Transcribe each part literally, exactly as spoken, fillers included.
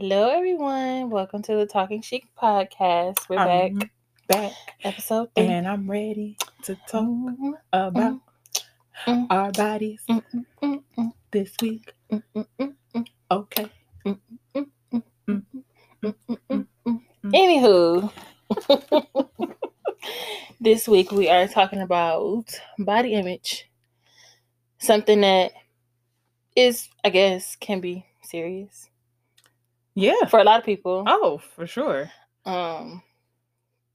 Hello, everyone. Welcome to the Talking Chic podcast. We're I'm back. Back. Episode three. And I'm ready to talk mm-hmm. about mm-hmm. our bodies mm-hmm. this week. Mm-hmm. Okay. Mm-hmm. Mm-hmm. Mm-hmm. Anywho, this week we are talking about body image. Something that is, I guess, can be serious. Yeah. For a lot of people. Oh, for sure. Um,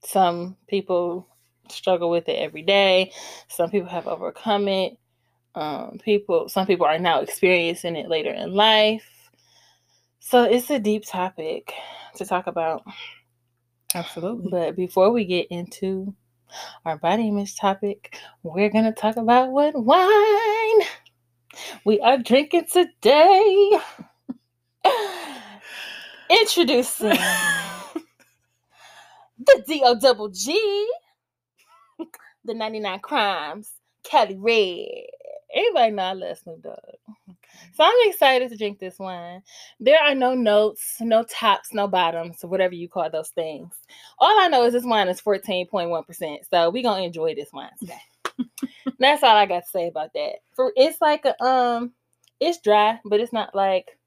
some people struggle with it every day. Some people have overcome it. Um, people, some people are now experiencing it later in life. So it's a deep topic to talk about. Absolutely. But before we get into our body image topic, we're going to talk about what wine we are drinking today. Introducing the D O Double G, the ninety-nine Crimes, Cali Red. Everybody know I love Snoop Dogg. So I'm excited to drink this wine. There are no notes, no tops, no bottoms, whatever you call those things. All I know is this wine is fourteen point one percent. So we're going to enjoy this wine today. That's all I got to say about that. For It's like a, um, it's dry, but it's not like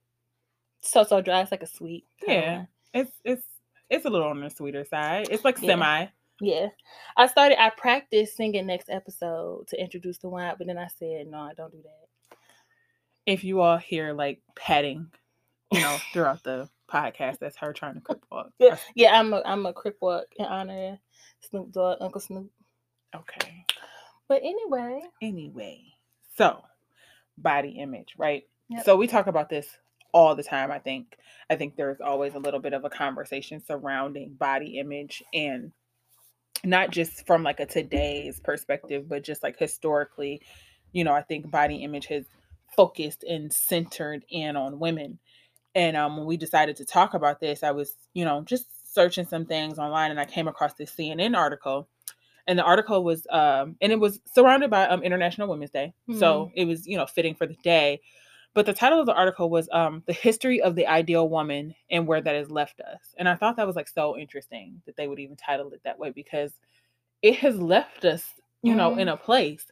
so so dry. It's like a sweet. Yeah, it's it's it's a little on the sweeter side. It's like semi. Yeah. yeah, I started. I practiced singing next episode to introduce the wine, but then I said no, I don't do that. If you all hear like patting, you know, throughout the podcast, that's her trying to crip walk. Yeah, yeah, I'm a I'm a crip walk in honor of Snoop Dogg, Uncle Snoop. Okay, but anyway, anyway, so body image, right? Yep. So we talk about this all the time. I think I think there's always a little bit of a conversation surrounding body image, and not just from like a today's perspective, but just like historically, you know, I think body image has focused and centered in on women. And um, when we decided to talk about this, I was, you know, just searching some things online, and I came across this C N N article. And the article was, um, and it was surrounded by um, International Women's Day. Mm-hmm. So it was, you know, fitting for the day. But the title of the article was um, The History of the Ideal Woman and Where That Has Left Us. And I thought that was like so interesting that they would even title it that way, because it has left us, you mm-hmm. know, in a place.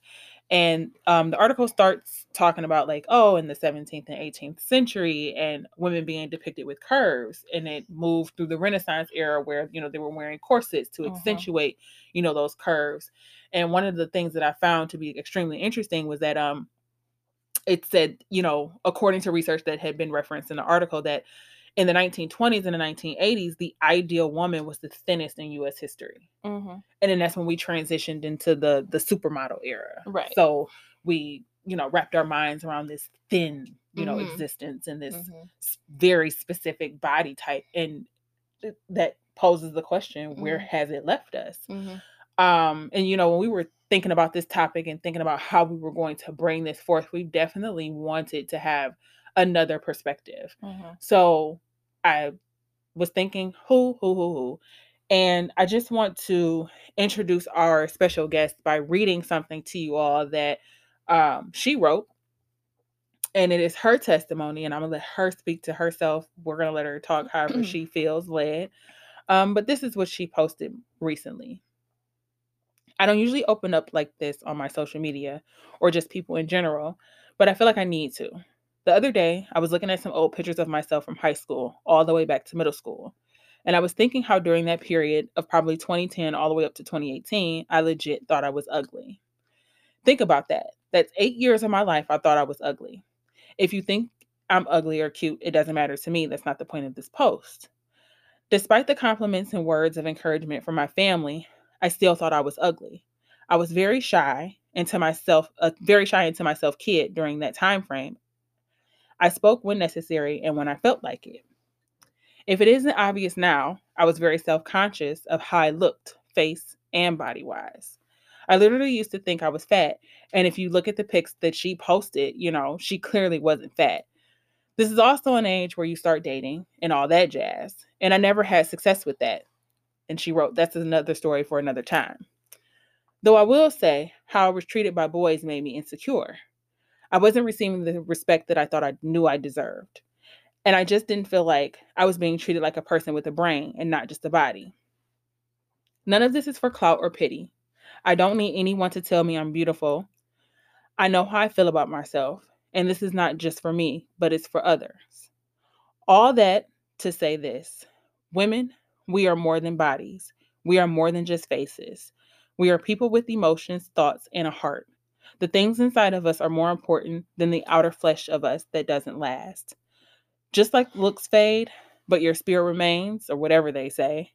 And um, the article starts talking about like, oh, in the seventeenth and eighteenth century, and women being depicted with curves. And it moved through the Renaissance era where, you know, they were wearing corsets to mm-hmm. accentuate, you know, those curves. And one of the things that I found to be extremely interesting was that, um, it said, you know, according to research that had been referenced in the article, that in the nineteen twenties and the nineteen eighties, the ideal woman was the thinnest in U S history. Mm-hmm. And then that's when we transitioned into the the supermodel era. Right. So we, you know, wrapped our minds around this thin, you know, mm-hmm. existence and this mm-hmm. very specific body type. And th- that poses the question, mm-hmm. where has it left us? Mm-hmm. Um, and, you know, when we were thinking about this topic and thinking about how we were going to bring this forth, we definitely wanted to have another perspective. Mm-hmm. So I was thinking, who, who, who, who. And I just want to introduce our special guest by reading something to you all that um, she wrote. And it is her testimony, and I'm going to let her speak to herself. We're going to let her talk however she feels led. Um, but this is what she posted recently. I don't usually open up like this on my social media or just people in general, but I feel like I need to. The other day, I was looking at some old pictures of myself from high school all the way back to middle school. And I was thinking how during that period of probably twenty ten all the way up to twenty eighteen, I legit thought I was ugly. Think about that. That's eight years of my life I thought I was ugly. If you think I'm ugly or cute, it doesn't matter to me. That's not the point of this post. Despite the compliments and words of encouragement from my family, I still thought I was ugly. I was very shy and to myself, a very shy and to myself kid during that time frame. I spoke when necessary and when I felt like it. If it isn't obvious now, I was very self-conscious of how I looked, face and body-wise. I literally used to think I was fat. And if you look at the pics that she posted, you know, she clearly wasn't fat. This is also an age where you start dating and all that jazz. And I never had success with that. And she wrote, that's another story for another time. Though I will say how I was treated by boys made me insecure. I wasn't receiving the respect that I thought I knew I deserved. And I just didn't feel like I was being treated like a person with a brain and not just a body. None of this is for clout or pity. I don't need anyone to tell me I'm beautiful. I know how I feel about myself, and this is not just for me, but it's for others. All that to say this: women, we are more than bodies. We are more than just faces. We are people with emotions, thoughts, and a heart. The things inside of us are more important than the outer flesh of us that doesn't last. Just like looks fade, but your spirit remains, or whatever they say.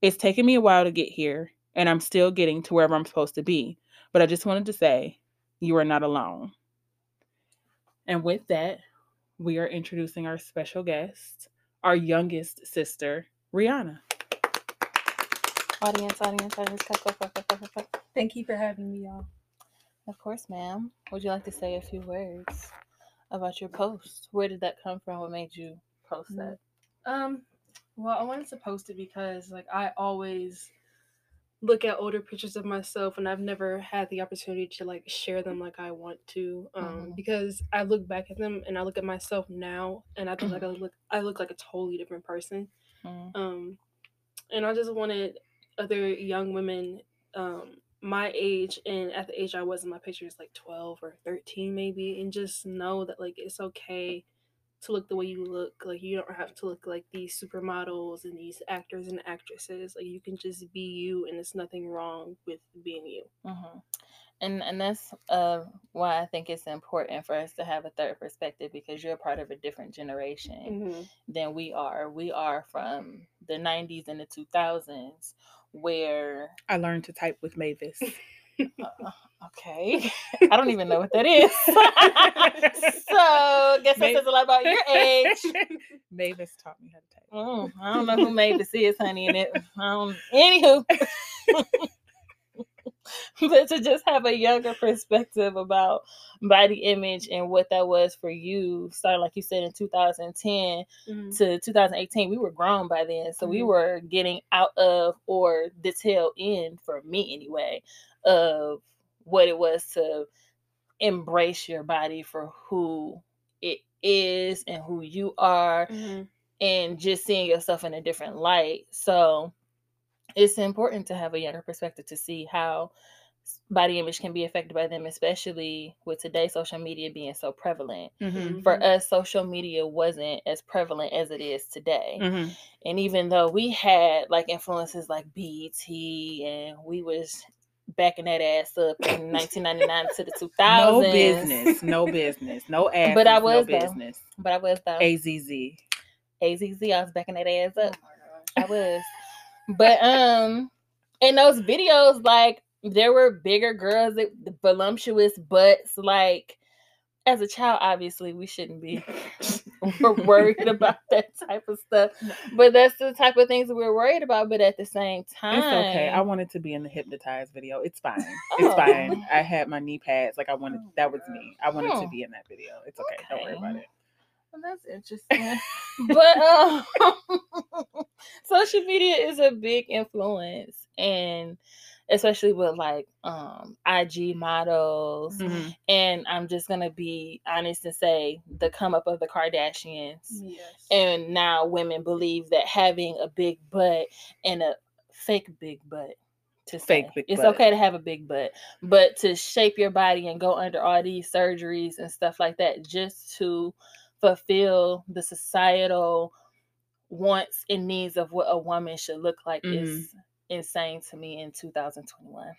It's taken me a while to get here, and I'm still getting to wherever I'm supposed to be. But I just wanted to say, you are not alone. And with that, we are introducing our special guest, our youngest sister, Rheana. Audience, audience, audience. Thank you for having me, y'all. Of course, ma'am. Would you like to say a few words about your post? Where did that come from? What made you post that? Um, well, I wanted to post it because, like, I always look at older pictures of myself, and I've never had the opportunity to, like, share them like I want to. Um, mm-hmm. Because I look back at them, and I look at myself now, and I think like I look, I look like a totally different person. Mm-hmm. Um, and I just wanted other young women, um. my age and at the age I was in my pictures, like twelve or thirteen maybe, and just know that, like, it's okay to look the way you look. Like, you don't have to look like these supermodels and these actors and actresses. Like, you can just be you, and there's nothing wrong with being you. Mm-hmm. And and that's uh, why I think it's important for us to have a third perspective, because you're a part of a different generation mm-hmm. than we are. We are from the nineties and the two thousands, where I learned to type with Mavis. uh, okay. I don't even know what that is. So, guess Mavis. That says a lot about your age. Mavis taught me how to type. Oh, I don't know who Mavis is, honey. And it, um, anywho. But to just have a younger perspective about body image and what that was for you, starting, like you said, in two thousand ten mm-hmm. to two thousand eighteen, we were grown by then. So mm-hmm. we were getting out of, or the tail end, for me anyway, of what it was to embrace your body for who it is and who you are, mm-hmm. and just seeing yourself in a different light. So it's important to have a younger perspective to see how body image can be affected by them, especially with today's social media being so prevalent. Mm-hmm. For us, social media wasn't as prevalent as it is today. Mm-hmm. And even though we had, like, influences like B E T, and we was backing that ass up in nineteen ninety-nine to the two thousands. No business. No business. No ass. But I was, no though. Business. But I was, though. A Z Z. A Z Z. I was backing that ass up. Oh, I was. But um, in those videos, like, there were bigger girls, voluptuous butts. Like, as a child, obviously, we shouldn't be we're worried about that type of stuff. But that's the type of things we're worried about. But at the same time, it's okay. I wanted to be in the hypnotized video. It's fine. Oh. It's fine. I had my knee pads. Like, I wanted. That was me. I wanted hmm. to be in that video. It's okay. okay. Don't worry about it. Well, that's interesting. But um, social media is a big influence, and especially with, like, um I G models, mm-hmm. and I'm just gonna be honest and say the come up of the Kardashians. Yes. And now women believe that having a big butt and a fake big butt to fake say. Big it's butt. Okay to have a big butt, but to shape your body and go under all these surgeries and stuff like that just to fulfill the societal wants and needs of what a woman should look like mm-hmm. is insane to me in two thousand twenty-one.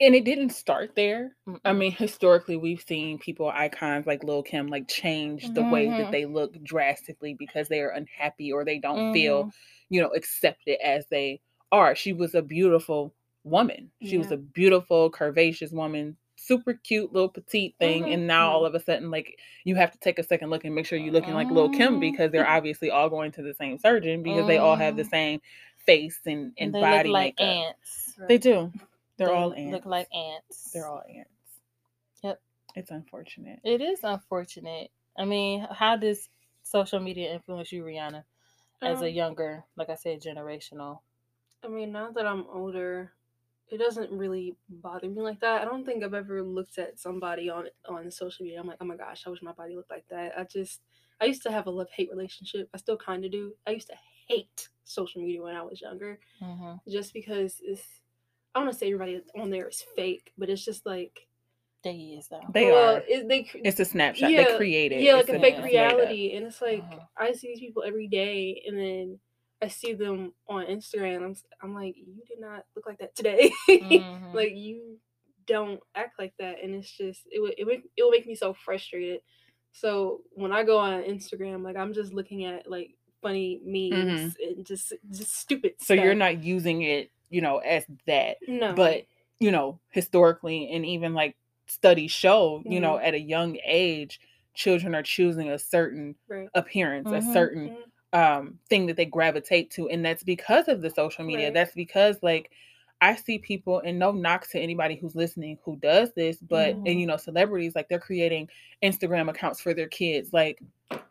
And it didn't start there. Mm-hmm. I mean, historically, we've seen people, icons like Lil' Kim, like, change the mm-hmm. way that they look drastically because they are unhappy or they don't mm-hmm. feel, you know, accepted as they are. She was a beautiful woman. She yeah. was a beautiful, curvaceous woman. Super cute little petite thing, mm-hmm. and now all of a sudden, like, you have to take a second look and make sure you're looking like mm-hmm. Lil' Kim, because they're obviously all going to the same surgeon because mm-hmm. they all have the same face and, and they body look like makeup. Ants. Right? They do. They're they all ants. Look like ants. They're all ants. Yep. It's unfortunate. It is unfortunate. I mean, how does social media influence you, Rheana, as um, a younger, like I said, generational? I mean, now that I'm older, it doesn't really bother me like that. I don't think I've ever looked at somebody on on social media. I'm like, oh my gosh, I wish my body looked like that. I just I used to have a love-hate relationship. I still kind of do. I used to hate social media when I was younger, mm-hmm. just because it's, I don't want to say everybody on there is fake, but it's just like, they is though. They well, are. It, they, it's a snapshot. Yeah, they create it. Yeah, like it's a fake reality. And it's like, mm-hmm. I see these people every day, and then I see them on Instagram. I'm, I'm like, you did not look like that today. Mm-hmm. Like, you don't act like that. And it's just, it would, it would, it would make me so frustrated. So when I go on Instagram, like, I'm just looking at like funny memes mm-hmm. and just, just stupid so stuff. So you're not using it, you know, as that. No. But, you know, historically, and even like studies show, you mm-hmm. know, at a young age, children are choosing a certain right. appearance, mm-hmm. a certain mm-hmm. um, thing that they gravitate to. And that's because of the social media. Right. That's because, like, I see people, and no knock to anybody who's listening who does this, but mm-hmm. and you know, celebrities, like, they're creating Instagram accounts for their kids. Like,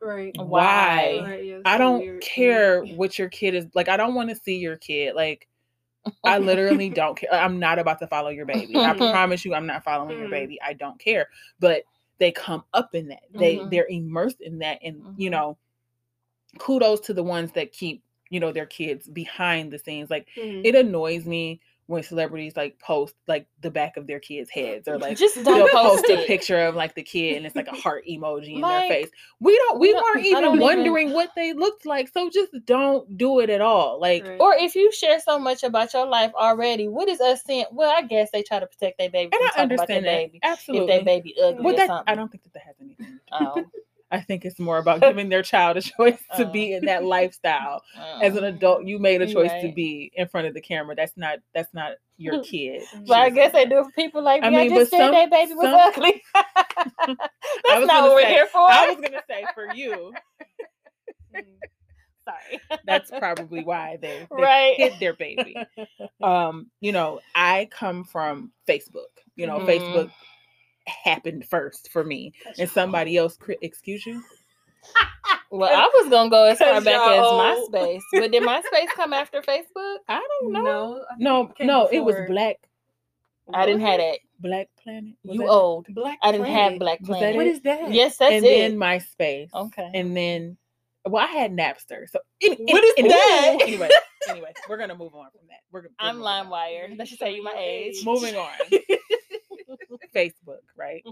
right. why? Right, yeah, I don't weird. care yeah. what your kid is. Like, I don't want to see your kid. Like, I literally don't care. I'm not about to follow your baby. I promise you, I'm not following mm-hmm. your baby. I don't care. But they come up in that. They mm-hmm. they're immersed in that, and mm-hmm. you know, kudos to the ones that keep, you know, their kids behind the scenes. Like, mm-hmm. it annoys me when celebrities like post like the back of their kids' heads, or like just don't post it. a picture of like the kid and it's like a heart emoji in like, their face. We don't we weren't even wondering even... what they looked like. So just don't do it at all. Like, right. or if you share so much about your life already, what is us saying? Well, I guess they try to protect their baby. And I understand that. Baby, absolutely. If their baby ugly well, or that, something. I don't think that that has anything to do with it. I think it's more about giving their child a choice to be in that lifestyle. Oh. As an adult, you made a choice right. to be in front of the camera. That's not that's not your kid. But well, I guess they do for people like me. I, mean, I just said that baby was some... ugly. That's not what we're here for. I was gonna say for you. Sorry. That's probably why they, they right. hid their baby. Um, you know, I come from Facebook. You know, mm-hmm. Facebook happened first for me, and somebody else cri- excuse you well I was gonna go as far back as MySpace, but did MySpace come after Facebook? I don't know. No no, no it was Black I didn't have that Black Planet was you that? old Black I didn't Planet. have Black Planet what is that yes that's and it and then MySpace okay and then well I had Napster so it, it, what is it, that it, anyway anyway we're gonna move on from that we're, we're I'm LimeWire. That should tell you my age. Moving on. Facebook, right?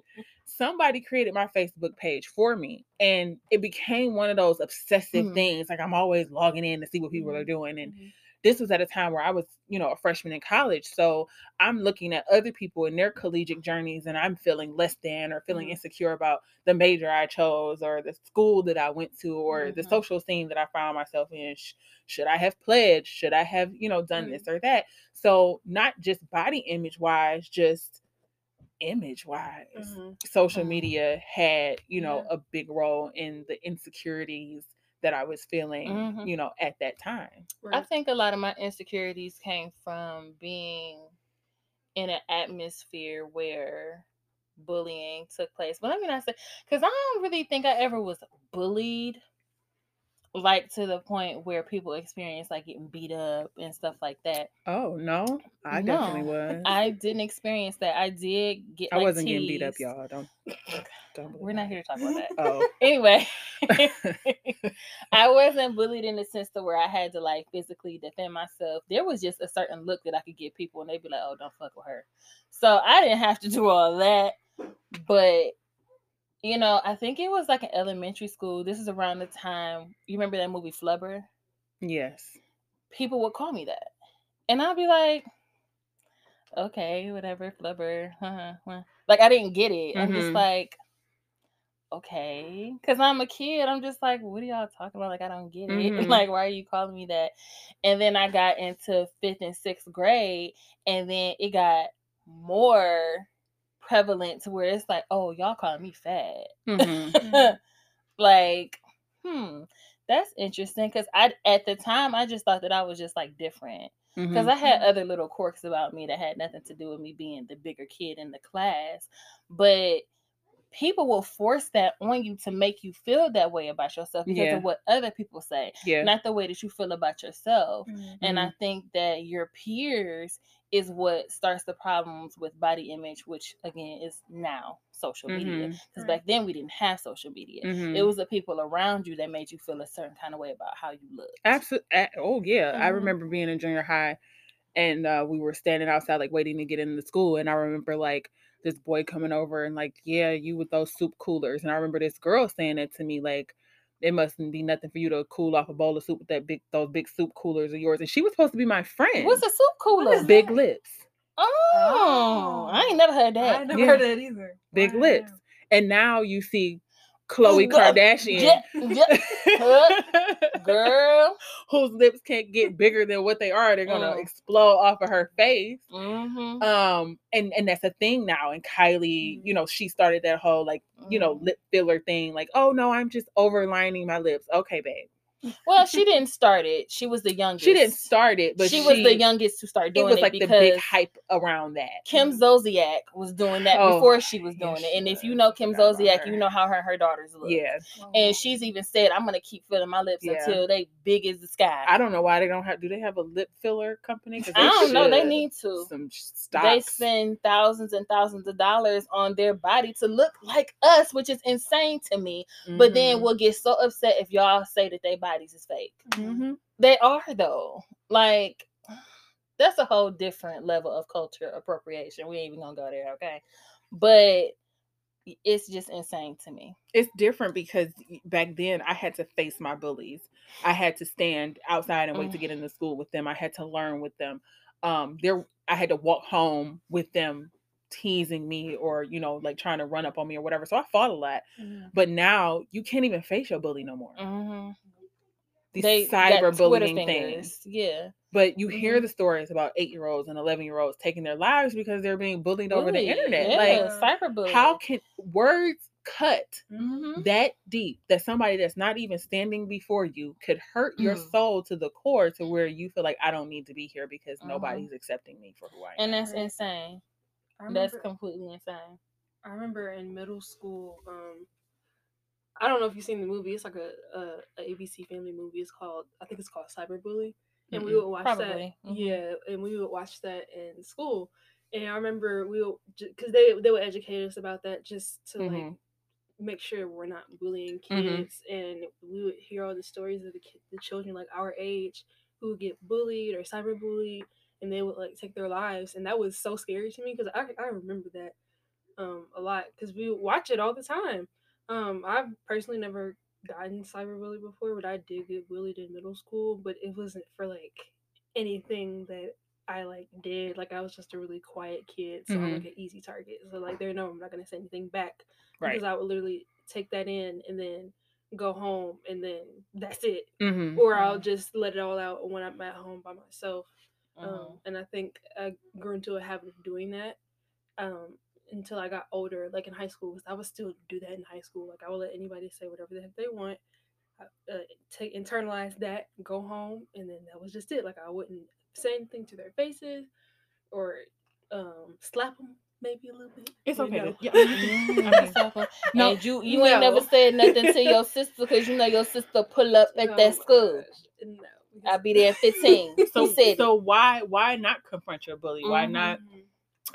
Somebody created my Facebook page for me, and it became one of those obsessive mm-hmm. things. Like, I'm always logging in to see what people mm-hmm. are doing. And mm-hmm. this was at a time where I was, you know, a freshman in college. So I'm looking at other people in their collegiate journeys, and I'm feeling less than or feeling mm-hmm. insecure about the major I chose or the school that I went to or mm-hmm. the social scene that I found myself in. Sh- should I have pledged? Should I have, you know, done mm-hmm. this or that? So not just body image wise, just image wise mm-hmm. social mm-hmm. media had, you know, yeah. a big role in the insecurities that I was feeling mm-hmm. you know at that time. Right. I think a lot of my insecurities came from being in an atmosphere where bullying took place. But let me not say, because I don't really think I ever was bullied, like to the point where people experience like getting beat up and stuff like that. Oh no, I no, definitely was. I didn't experience that. I did get. I like, wasn't teased. Getting beat up, y'all. Don't. don't We're not here to talk about that. Oh. Anyway, I wasn't bullied in the sense to where I had to like physically defend myself. There was just a certain look that I could give people, and they'd be like, "Oh, don't fuck with her." So I didn't have to do all that, but. You know, I think it was like an elementary school. This is around the time, you remember that movie Flubber? Yes. People would call me that. And I'd be like, okay, whatever, Flubber. Uh-huh. Like, I didn't get it. Mm-hmm. I'm just like, okay. Because I'm a kid. I'm just like, what are y'all talking about? Like, I don't get it. Mm-hmm. Like, why are you calling me that? And then I got into fifth and sixth grade. And then it got more... prevalent to where it's like, oh, y'all calling me fat. Mm-hmm. Like, hmm, that's interesting. Because I, at the time, I just thought that I was just like different. Because mm-hmm. I had other little quirks about me that had nothing to do with me being the bigger kid in the class. But people will force that on you to make you feel that way about yourself because yeah. of what other people say, yeah. not the way that you feel about yourself. Mm-hmm. And I think that your peers is what starts the problems with body image, which again is now social mm-hmm. media. Because right. back then we didn't have social media. Mm-hmm. It was the people around you that made you feel a certain kind of way about how you looked. Absolutely. Oh yeah, mm-hmm. I remember being in junior high, and uh, we were standing outside like waiting to get into school, and I remember like this boy coming over and like, yeah, you with those soup coolers. And I remember this girl saying that to me like, it mustn't be nothing for you to cool off a bowl of soup with that big, those big soup coolers of yours. And she was supposed to be my friend. What's a soup cooler? Big that? Lips. Oh, oh, I ain't never heard that. I ain't never yeah. heard that either. Big wow. lips. And now you see Khloé Kardashian. Yeah, yeah. Girl. Whose lips can't get bigger than what they are. They're going to mm. explode off of her face. Mm-hmm. Um, and, and that's a thing now. And Kylie, you know, she started that whole, like, mm. you know, lip filler thing. Like, oh, no, I'm just overlining my lips. Okay, babe. Well, she didn't start it. She was the youngest. She didn't start it, but she, she was the youngest to start doing it. It was like the big hype around that. Kim Zolciak was doing that oh, before she was doing yeah, it. And if you know Kim Zolciak, you know how her and her daughters look. Yeah. And she's even said, I'm going to keep filling my lips yeah. until they big as the sky. I don't know why they don't have, do they have a lip filler company? I don't should. know. They need to. Some stocks. They spend thousands and thousands of dollars on their body to look like us, which is insane to me. Mm-hmm. But then we'll get so upset if y'all say that they buy bodies is fake. Mm-hmm. They are though. Like, that's a whole different level of culture appropriation. We ain't even gonna go there, okay? But it's just insane to me. It's different because back then I had to face my bullies. I had to stand outside and wait mm. to get into school with them. I had to learn with them. Um, there, I had to walk home with them teasing me or, you know, like trying to run up on me or whatever. So I fought a lot. Mm-hmm. But now you can't even face your bully no more. Mm-hmm. These they, cyberbullying things. Yeah. But you mm-hmm. hear the stories about eight-year-olds and eleven-year-olds taking their lives because they're being bullied Bully, over the internet. Yeah, like, cyberbullying. How can words cut mm-hmm. that deep that somebody that's not even standing before you could hurt your mm-hmm. soul to the core to where you feel like, I don't need to be here because mm-hmm. nobody's accepting me for who I am. And that's insane. I remember, that's completely insane. I remember in middle school, um, I don't know if you've seen the movie. It's like a, a, a A B C Family movie. It's called, I think it's called Cyberbully. And mm-hmm. we would watch Probably. that. Mm-hmm. Yeah. And we would watch that in school. And I remember we would, because they, they would educate us about that just to mm-hmm. like make sure we're not bullying kids. Mm-hmm. And we would hear all the stories of the, the children like our age who would get bullied or cyberbullied and they would like take their lives. And that was so scary to me because I, I remember that um, a lot because we would watch it all the time. Um, I've personally never gotten cyberbullied before, but I did get bullied in middle school, but it wasn't for, like, anything that I, like, did. Like, I was just a really quiet kid, so mm-hmm. I'm, like, an easy target. So, like, they know I'm not going to say anything back. Right. Because I would literally take that in and then go home, and then that's it. Mm-hmm. Or I'll just let it all out when I'm at home by myself. Mm-hmm. Um, and I think I grew into a habit of doing that. Um, until I got older, like in high school, because I would still do that in high school. Like, I would let anybody say whatever the heck they want, uh, take internalize that, go home, and then that was just it. Like, I wouldn't say anything to their faces or um, slap them maybe a little bit. It's okay. No. Yeah. Mm-hmm. no, and you, you no. ain't never said nothing to your sister because you know your sister pull up at oh that school. No. I'll be there at fifteen. so said so it. why why not confront your bully? Mm-hmm. Why not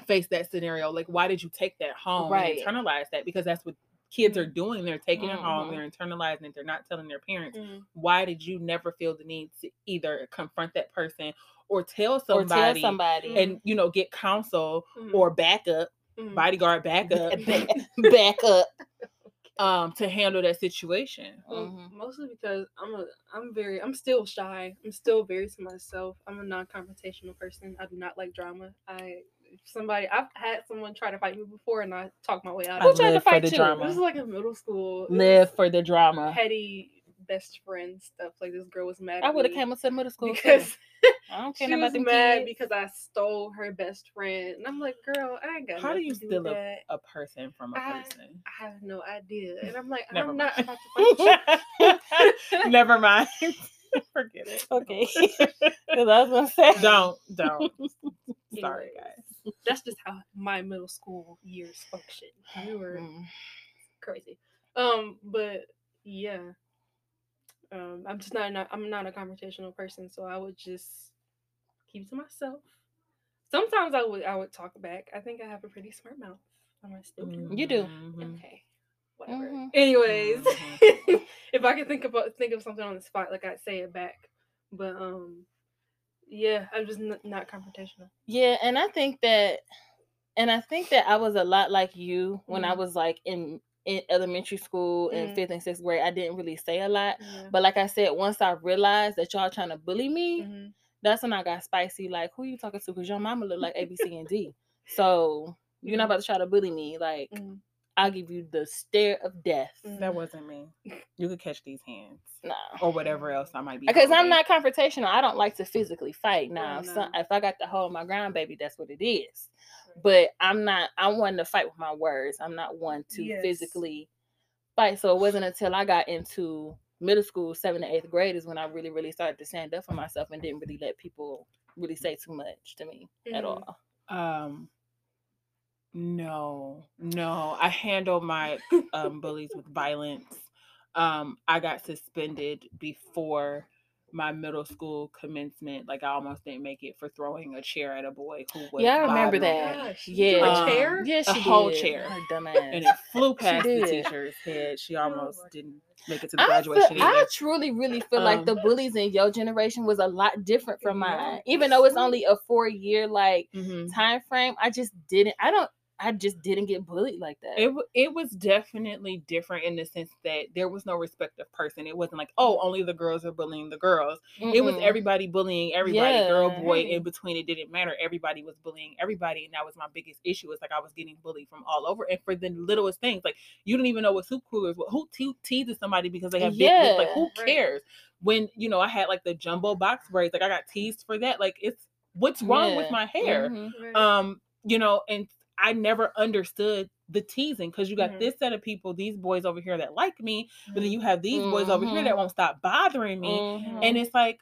face that scenario? Like, why did you take that home right. and internalize that? Because that's what kids are doing. They're taking mm-hmm. it home, they're internalizing it, they're not telling their parents. Mm-hmm. Why did you never feel the need to either confront that person or tell somebody, or tell somebody. and, you know, get counsel mm-hmm. or backup, mm-hmm. bodyguard backup, backup um, to handle that situation? Mm-hmm. Mostly because I'm a, I'm very, I'm still shy. I'm still very to myself. I'm a non-confrontational person. I do not like drama. I Somebody, I've had someone try to fight me before, and I talked my way out. Who tried to fight you? Drama. It was like in middle school. Live for the drama. Petty best friend stuff. Like, this girl was mad. I would have came up to middle school because I don't care she about was mad kids. Because I stole her best friend, and I'm like, girl, I ain't got. How do you steal do a, a person from a I, person? I have no idea, and I'm like, Never I'm mind. not about to fight you. Never mind. Forget it. Okay. Because I was gonna say, don't, don't. Sorry, guys. That's just how my middle school years functioned. We were mm. crazy. Um, but yeah, um, I'm just not, not. I'm not a confrontational person, so I would just keep to myself. Sometimes I would I would talk back. I think I have a pretty smart mouth. I might still do. You do. Mm-hmm. Okay. Whatever. Mm-hmm. Anyways, mm-hmm. if I could think about think of something on the spot, like I'd say it back. But um, yeah, I'm just n- not confrontational. Yeah, and I think that, and I think that I was a lot like you when mm-hmm. I was like in. in elementary school in mm-hmm. fifth and sixth grade, I didn't really say a lot. Yeah. But like I said, once I realized that y'all trying to bully me, mm-hmm. that's when I got spicy. Like, who you talking to? Because your mama look like A, B, C, and D. So you're mm-hmm. not about to try to bully me. Like, mm-hmm. I'll give you the stare of death. That wasn't me. You could catch these hands. No. Or whatever else I might be. Because I'm not confrontational. I don't like to physically fight. Now, oh, no. so, if I got to hold my ground, baby, that's what it is. But I'm not, I'm one to fight with my words. I'm not one to yes. physically fight. So it wasn't until I got into middle school, seventh and eighth grade, is when I really, really started to stand up for myself and didn't really let people really say too much to me mm-hmm. at all. Um, no, no. I handled my um, bullies with violence. Um, I got suspended before my middle school commencement, like I almost didn't make it for throwing a chair at a boy who was yeah, I remember that. Yeah, she yeah. threw a chair? Um, yeah, she a did. whole chair. Her dumb ass. And it flew past the teacher's head. She almost oh, didn't make it to the I graduation. Feel, I truly, really feel um, like the bullies in your generation was a lot different from yeah. mine. Even though it's only a four year like mm-hmm. time frame, I just didn't. I don't. I just didn't get bullied like that. It it was definitely different in the sense that there was no respect of person. It wasn't like, oh, only the girls are bullying the girls. Mm-mm. It was everybody bullying everybody, yeah. girl, boy, in between. It didn't matter. Everybody was bullying everybody, and that was my biggest issue. It's like I was getting bullied from all over, and for the littlest things, like you don't even know what soup cooler is. Who te- teases somebody because they have yeah. big lips? Like who cares? When you know I had like the jumbo box braids, like I got teased for that. Like it's what's wrong yeah. with my hair? Mm-hmm. Um, you know, and I never understood the teasing because you got mm-hmm. this set of people, these boys over here that like me, mm-hmm. but then you have these mm-hmm. boys over here that won't stop bothering me. Mm-hmm. And it's like,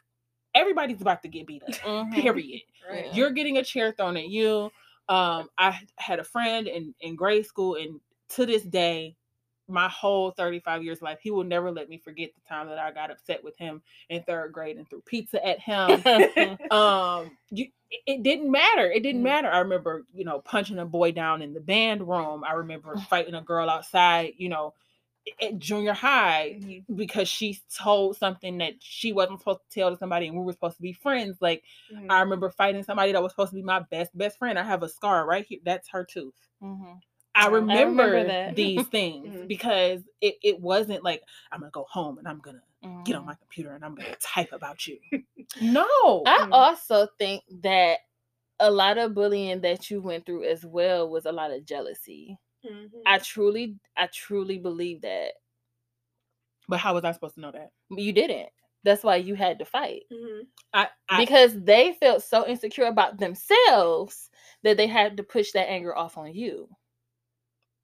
everybody's about to get beat up, mm-hmm. period. Right. You're getting a chair thrown at you. Um, I had a friend in, in grade school, and to this day, my whole thirty-five years of life, he will never let me forget the time that I got upset with him in third grade and threw pizza at him. um, you, it, it didn't matter. It didn't mm-hmm. matter. I remember, you know, punching a boy down in the band room. I remember fighting a girl outside, you know, at junior high mm-hmm. because she told something that she wasn't supposed to tell to somebody, and we were supposed to be friends. Like mm-hmm. I remember fighting somebody that was supposed to be my best, best friend. I have a scar right here. That's her tooth. Mm-hmm. I remember, I remember these things mm-hmm. because it, it wasn't like, I'm going to go home and I'm going to mm-hmm. get on my computer and I'm going to type about you. No. I mm-hmm. also think that a lot of bullying that you went through as well was a lot of jealousy. Mm-hmm. I truly, I truly believe that. But how was I supposed to know that? You didn't. That's why you had to fight. Mm-hmm. I, I, because they felt so insecure about themselves that they had to push that anger off on you.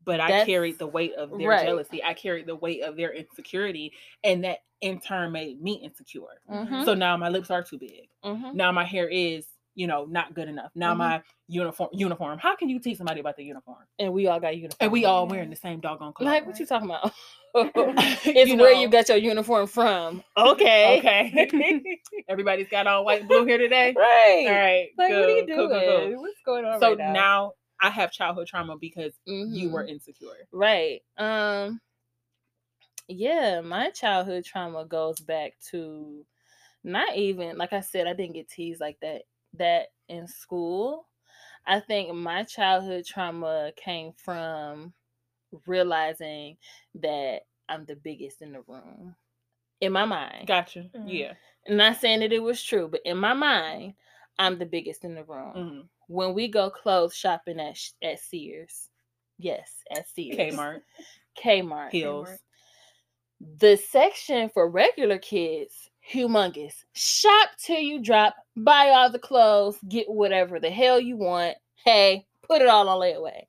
But I That's, carried the weight of their right. jealousy. I carried the weight of their insecurity. And that in turn made me insecure. Mm-hmm. So now my lips are too big. Mm-hmm. Now my hair is, you know, not good enough. Now mm-hmm. my uniform, uniform. How can you teach somebody about the uniform? And we all got uniform. And we all wearing the same doggone clothes. Like, what you talking about? It's you where know. You got your uniform from. Okay. Okay. Everybody's got all white and blue here today. Right. All right. Like, cool, what are you doing? Cool, cool, cool. What's going on so right now? So now... I have childhood trauma because mm-hmm. you were insecure. Right. Um, yeah, my childhood trauma goes back to not even, like I said, I didn't get teased like that, that in school. I think my childhood trauma came from realizing that I'm the biggest in the room. In my mind. Gotcha. Mm-hmm. Yeah. Not saying that it was true, but in my mind, I'm the biggest in the room. Mm-hmm. When we go clothes shopping at at Sears, yes, at Sears, Kmart, Kmart, Hills, the section for regular kids, humongous. Shop till you drop, buy all the clothes, get whatever the hell you want. Hey, put it all on layaway.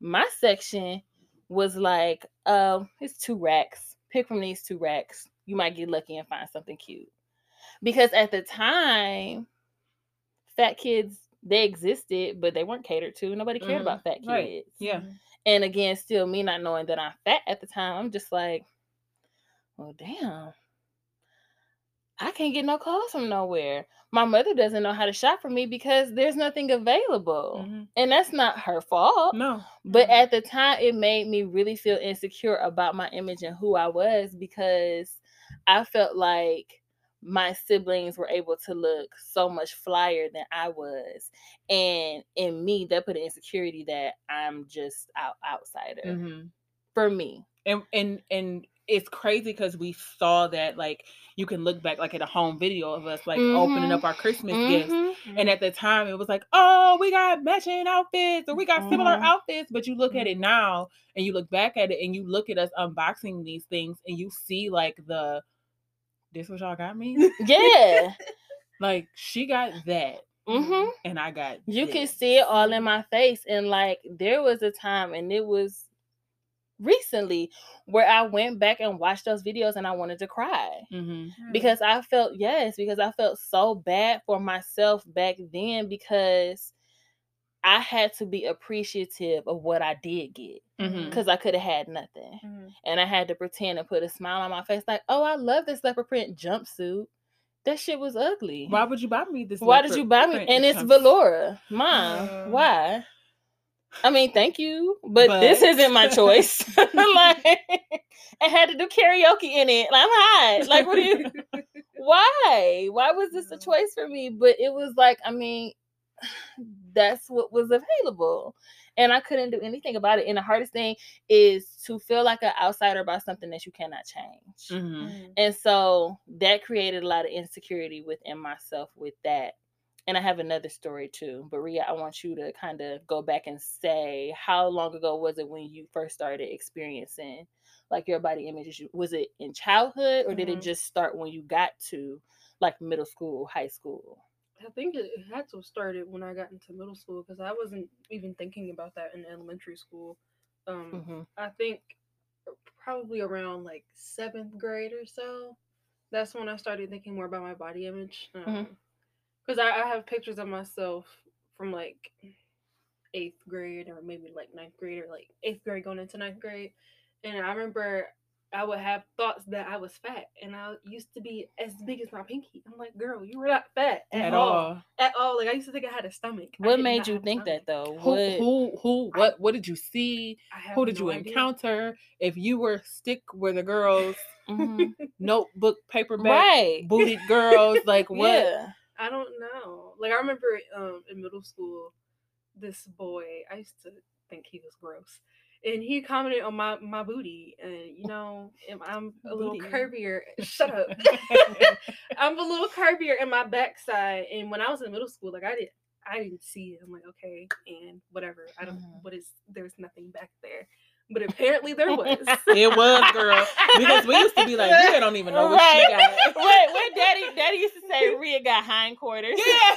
My section was like, um, it's two racks. Pick from these two racks. You might get lucky and find something cute. Because at the time, fat kids. They existed, but they weren't catered to. Nobody cared mm-hmm. about fat kids. Right. Yeah. And again, still me not knowing that I'm fat at the time, I'm just like, well, damn. I can't get no clothes from nowhere. My mother doesn't know how to shop for me because there's nothing available. Mm-hmm. And that's not her fault. No. But mm-hmm. at the time, it made me really feel insecure about my image and who I was, because I felt like my siblings were able to look so much flyer than I was. And in me, that put an insecurity that I'm just out outsider mm-hmm. for me. And, and, and, it's crazy because we saw that, like, you can look back, like, at a home video of us, like, mm-hmm. opening up our Christmas mm-hmm. gifts. Mm-hmm. And at the time, it was like, oh, we got matching outfits or we got mm-hmm. similar outfits. But you look mm-hmm. at it now and you look back at it and you look at us unboxing these things and you see, like, the, this what y'all got me? Yeah. Like, she got that. Mm-hmm. And I got You this. Can see it all in my face. And, like, there was a time, and it was recently, where I went back and watched those videos and I wanted to cry mm-hmm. because I felt, yes, because I felt so bad for myself back then, because I had to be appreciative of what I did get, because mm-hmm. I could have had nothing mm-hmm. and I had to pretend and put a smile on my face like, oh, I love this leopard print jumpsuit. That shit was ugly. Why would you buy me this? Why did you buy me? And it's velour. Mom, uh... why? I mean, thank you, but, but this isn't my choice. Like, I had to do karaoke in it. Like, I'm hot. Like, what do you? Why? Why was this a choice for me? But it was like, I mean, that's what was available, and I couldn't do anything about it. And the hardest thing is to feel like an outsider about something that you cannot change. Mm-hmm. And so that created a lot of insecurity within myself with that. And I have another story too, but Rhea, I want you to kind of go back and say, how long ago was it when you first started experiencing like your body image issue? Was it in childhood, or mm-hmm. did it just start when you got to like middle school, high school? I think it had to have started when I got into middle school, because I wasn't even thinking about that in elementary school. Um, mm-hmm. I think probably around like seventh grade or so. That's when I started thinking more about my body image. Um, mm-hmm. Because I, I have pictures of myself from, like, eighth grade or maybe, like, ninth grade or, like, eighth grade going into ninth grade. And I remember I would have thoughts that I was fat. And I used to be as big as my pinky. I'm like, girl, you were not fat at, at all. all. At all. Like, I used to think I had a stomach. What made you think that, though? Who, what? who, who, what, I, what did you see? Who did no you idea. encounter? If you were stick where the girls, mm-hmm. notebook, paperback, right. booted girls, like, what? Yeah. I don't know. Like, I remember um, in middle school, this boy, I used to think he was gross. And he commented on my, my booty. And, you know, I'm a little booty. curvier. Shut up. I'm a little curvier in my backside. And when I was in middle school, like, I didn't I didn't see it. I'm like, okay, and whatever. I don't, mm-hmm. what is, there's nothing back there. But apparently there was. It was, girl. Because we used to be like, Rhea don't even know what right. she got. Wait, wait, Daddy Daddy used to say Rhea got hindquarters. Yeah.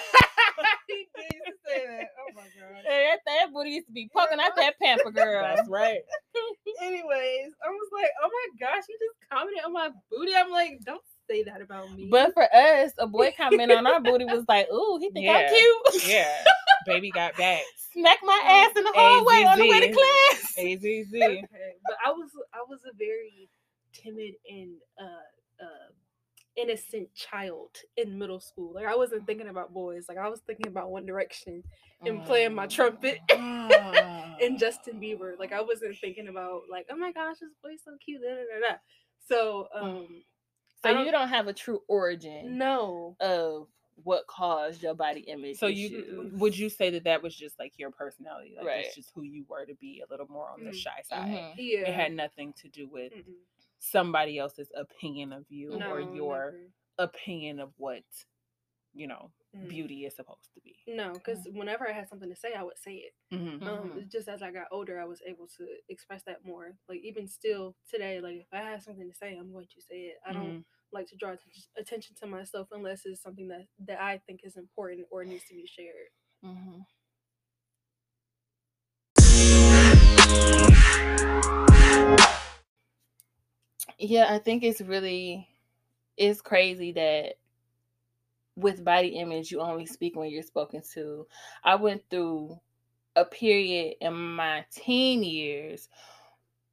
He did used to say that. Oh, my God. That, that booty used to be poking out that pamper, girl. That's right. Anyways, I was like, oh, my gosh, you just commented on my booty. I'm like, don't say that about me. But for us, a boy commenting on our booty was like, ooh, he think yeah. I'm cute. Yeah. Baby got back. Smack my ass in the hallway A Z Z on the way to class. A Z Z. Okay. But I was I was a very timid and uh, uh, innocent child in middle school. Like, I wasn't thinking about boys. Like, I was thinking about One Direction and uh, playing my trumpet uh, and Justin Bieber. Like, I wasn't thinking about, like, oh my gosh, this boy's so cute. Da, da, da. So, um, so don't, you don't have a true origin. No. Of what caused your body image so issues. You would you say that that was just like your personality, like right. it's just who you were, to be a little more on mm-hmm. the shy side mm-hmm. yeah. It had nothing to do with mm-hmm. somebody else's opinion of you no, or your never. opinion of what, you know, mm-hmm. beauty is supposed to be. No, because mm-hmm. whenever I had something to say, I would say it. Mm-hmm. Um, mm-hmm. Just as I got older, I was able to express that more. Like, even still today, like, if I have something to say, I'm going to say it. I don't mm-hmm. like to draw attention to myself unless it's something that, that I think is important or needs to be shared. Mm-hmm. Yeah, I think it's really, it's crazy that with body image, you only speak when you're spoken to. I went through a period in my teen years,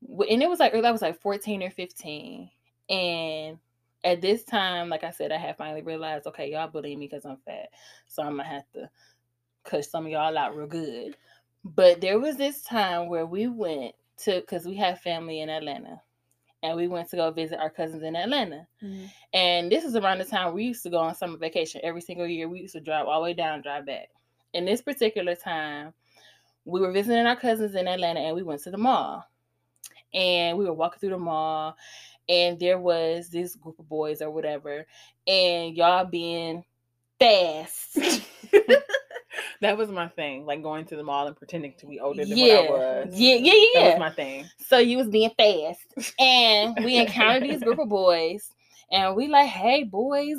and it was like early, I was like fourteen or fifteen, and at this time, like I said, I had finally realized, okay, y'all bullying me because I'm fat, so I'm gonna have to cuss some of y'all out real good. But there was this time where we went to, because we have family in Atlanta, and we went to go visit our cousins in Atlanta. Mm-hmm. And this is around the time we used to go on summer vacation every single year. We used to drive all the way down, drive back. And this particular time, we were visiting our cousins in Atlanta, and we went to the mall. And we were walking through the mall, and there was this group of boys or whatever, and y'all being fast. That was my thing, like going to the mall and pretending to be older than yeah. what I was. Yeah, yeah, yeah. That was my thing. So you was being fast. And we encountered these group of boys, and we like, hey, boys,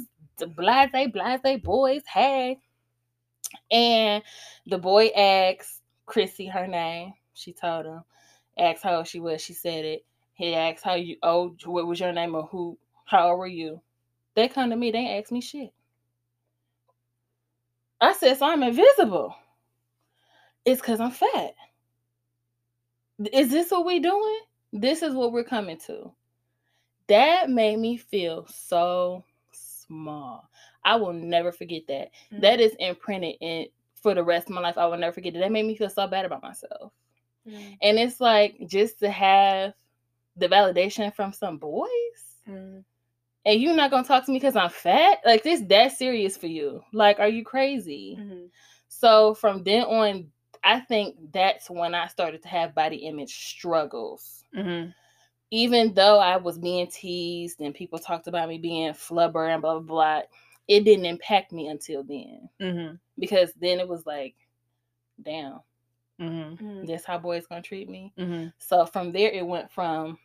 blase, blase, boys, hey. And the boy asked Chrissy her name. She told him. Asked how old she was. She said it. He asked how you old, what was your name, or who, how old were you? They come to me, they ask me shit. I said, so I'm invisible. It's because I'm fat. Is this what we're doing? This is what we're coming to. That made me feel so small. I will never forget that. Mm-hmm. That is imprinted in for the rest of my life. I will never forget it. That made me feel so bad about myself. Mm-hmm. And it's like, just to have the validation from some boys. Mm-hmm. And you're not going to talk to me because I'm fat? Like, this that serious for you? Like, are you crazy? Mm-hmm. So from then on, I think that's when I started to have body image struggles. Mm-hmm. Even though I was being teased and people talked about me being flubber and blah, blah, blah, it didn't impact me until then. Mm-hmm. Because then it was like, damn, mm-hmm. Mm-hmm. that's how boys going to treat me? Mm-hmm. So from there, it went from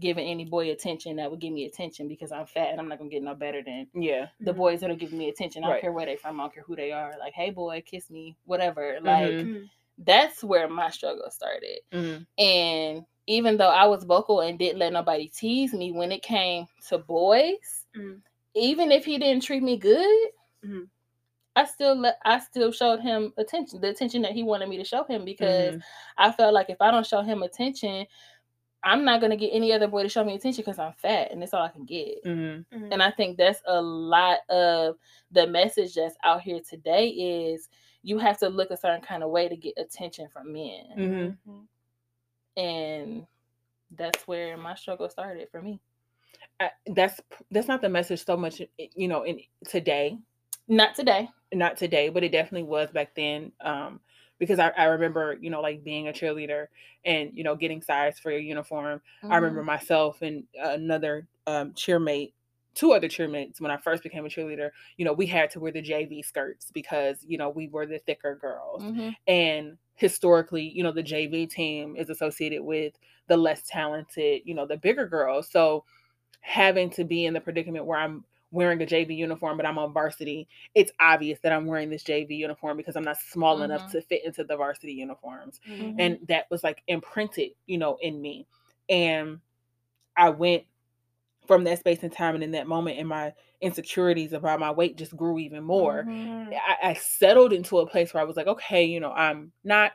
giving any boy attention that would give me attention because I'm fat and I'm not gonna get no better than yeah the mm-hmm. boys that are giving me attention. I don't right. care where they from, I don't care who they are. Like, hey boy, kiss me, whatever. Like mm-hmm. that's where my struggle started. Mm-hmm. And even though I was vocal and didn't let nobody tease me, when it came to boys, mm-hmm. even if he didn't treat me good, mm-hmm. I still let, I still showed him attention, the attention that he wanted me to show him, because mm-hmm. I felt like if I don't show him attention, I'm not going to get any other boy to show me attention because I'm fat and that's all I can get. Mm-hmm. Mm-hmm. And I think that's a lot of the message that's out here today is you have to look a certain kind of way to get attention from men. Mm-hmm. Mm-hmm. And that's where my struggle started for me. I, that's that's not the message so much, you know, in today. Not today. Not today, but it definitely was back then. Um Because I, I remember, you know, like being a cheerleader and, you know, getting sized for your uniform. Mm-hmm. I remember myself and another um, cheermate, two other cheermates, when I first became a cheerleader, you know, we had to wear the J V skirts because, you know, we were the thicker girls. Mm-hmm. And historically, you know, the J V team is associated with the less talented, you know, the bigger girls. So having to be in the predicament where I'm wearing a J V uniform, but I'm on varsity, it's obvious that I'm wearing this J V uniform because I'm not small mm-hmm. enough to fit into the varsity uniforms. Mm-hmm. And that was like imprinted, you know, in me. And I went from that space and time and in that moment, and my insecurities about my weight just grew even more. Mm-hmm. I, I settled into a place where I was like, okay, you know, I'm not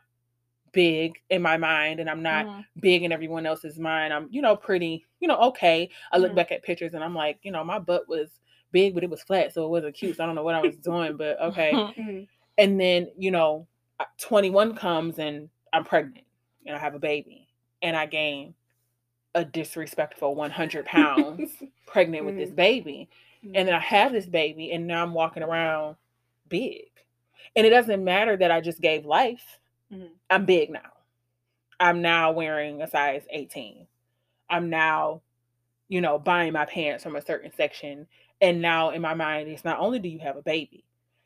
big in my mind and I'm not mm-hmm. big in everyone else's mind. I'm, you know, pretty, you know, okay. I look mm-hmm. back at pictures and I'm like, you know, my butt was big, but it was flat, so it wasn't cute. So I don't know what I was doing, but okay. Mm-hmm. And then, you know, twenty-one comes and I'm pregnant and I have a baby and I gain a disrespectful one hundred pounds pregnant mm-hmm. with this baby. Mm-hmm. And then I have this baby and now I'm walking around big. And it doesn't matter that I just gave life. Mm-hmm. I'm big now. I'm now wearing a size eighteen. I'm now, you know, buying my pants from a certain section. And now in my mind, it's not only do you have a baby,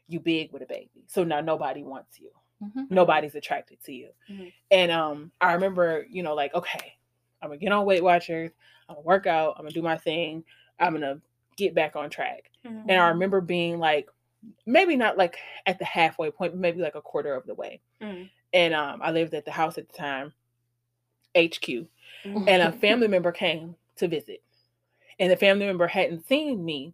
you big with a baby. So now nobody wants you. Mm-hmm. Nobody's attracted to you. Mm-hmm. And um, I remember, you know, like, okay, I'm going to get on Weight Watchers. I'm going to work out. I'm going to do my thing. I'm going to get back on track. Mm-hmm. And I remember being like, maybe not like at the halfway point, but maybe like a quarter of the way. Mm-hmm. And um, I lived at the house at the time, H Q. Mm-hmm. And a family member came to visit. And the family member hadn't seen me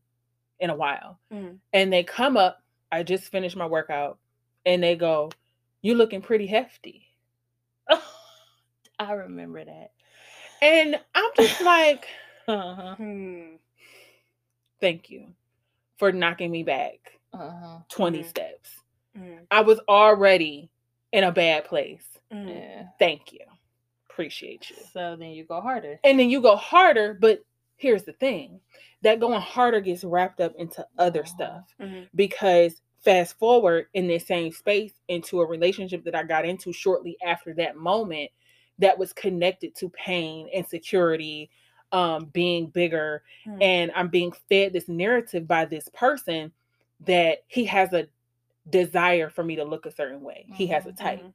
in a while. Mm-hmm. And they come up, I just finished my workout, and they go, "You looking pretty hefty." Oh, I remember that. And I'm just like, uh-huh. hmm. thank you for knocking me back uh-huh. twenty mm-hmm. steps. Mm-hmm. I was already in a bad place. Mm-hmm. Yeah. Thank you. Appreciate you. So then you go harder. And then you go harder, but here's the thing. That going harder gets wrapped up into other uh-huh. stuff. Mm-hmm. Because fast forward in this same space into a relationship that I got into shortly after that moment that was connected to pain, insecurity, um, being bigger. Mm-hmm. And I'm being fed this narrative by this person that he has a desire for me to look a certain way. Mm-hmm. He has a type. Mm-hmm.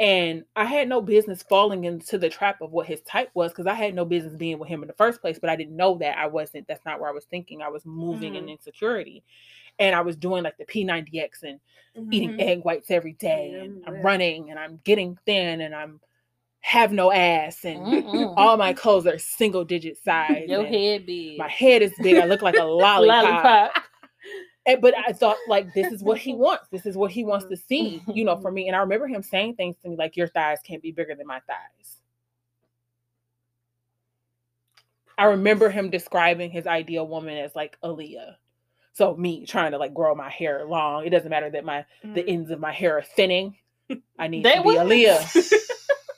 And I had no business falling into the trap of what his type was, because I had no business being with him in the first place, but I didn't know that. I wasn't, that's not where I was thinking. I was moving mm-hmm. in insecurity. And I was doing like the P ninety X and mm-hmm. eating egg whites every day. Mm-hmm. And I'm running and I'm getting thin and I'm have no ass and mm-hmm. all my clothes are single digit size. Your head big. My head is big. I look like a lollipop. lollipop. And, but I thought, like, this is what he wants. This is what he wants to see, you know, for me. And I remember him saying things to me like, your thighs can't be bigger than my thighs. I remember him describing his ideal woman as like Aaliyah. So me trying to like grow my hair long. It doesn't matter that my mm. the ends of my hair are thinning. I need they to be were. Aaliyah.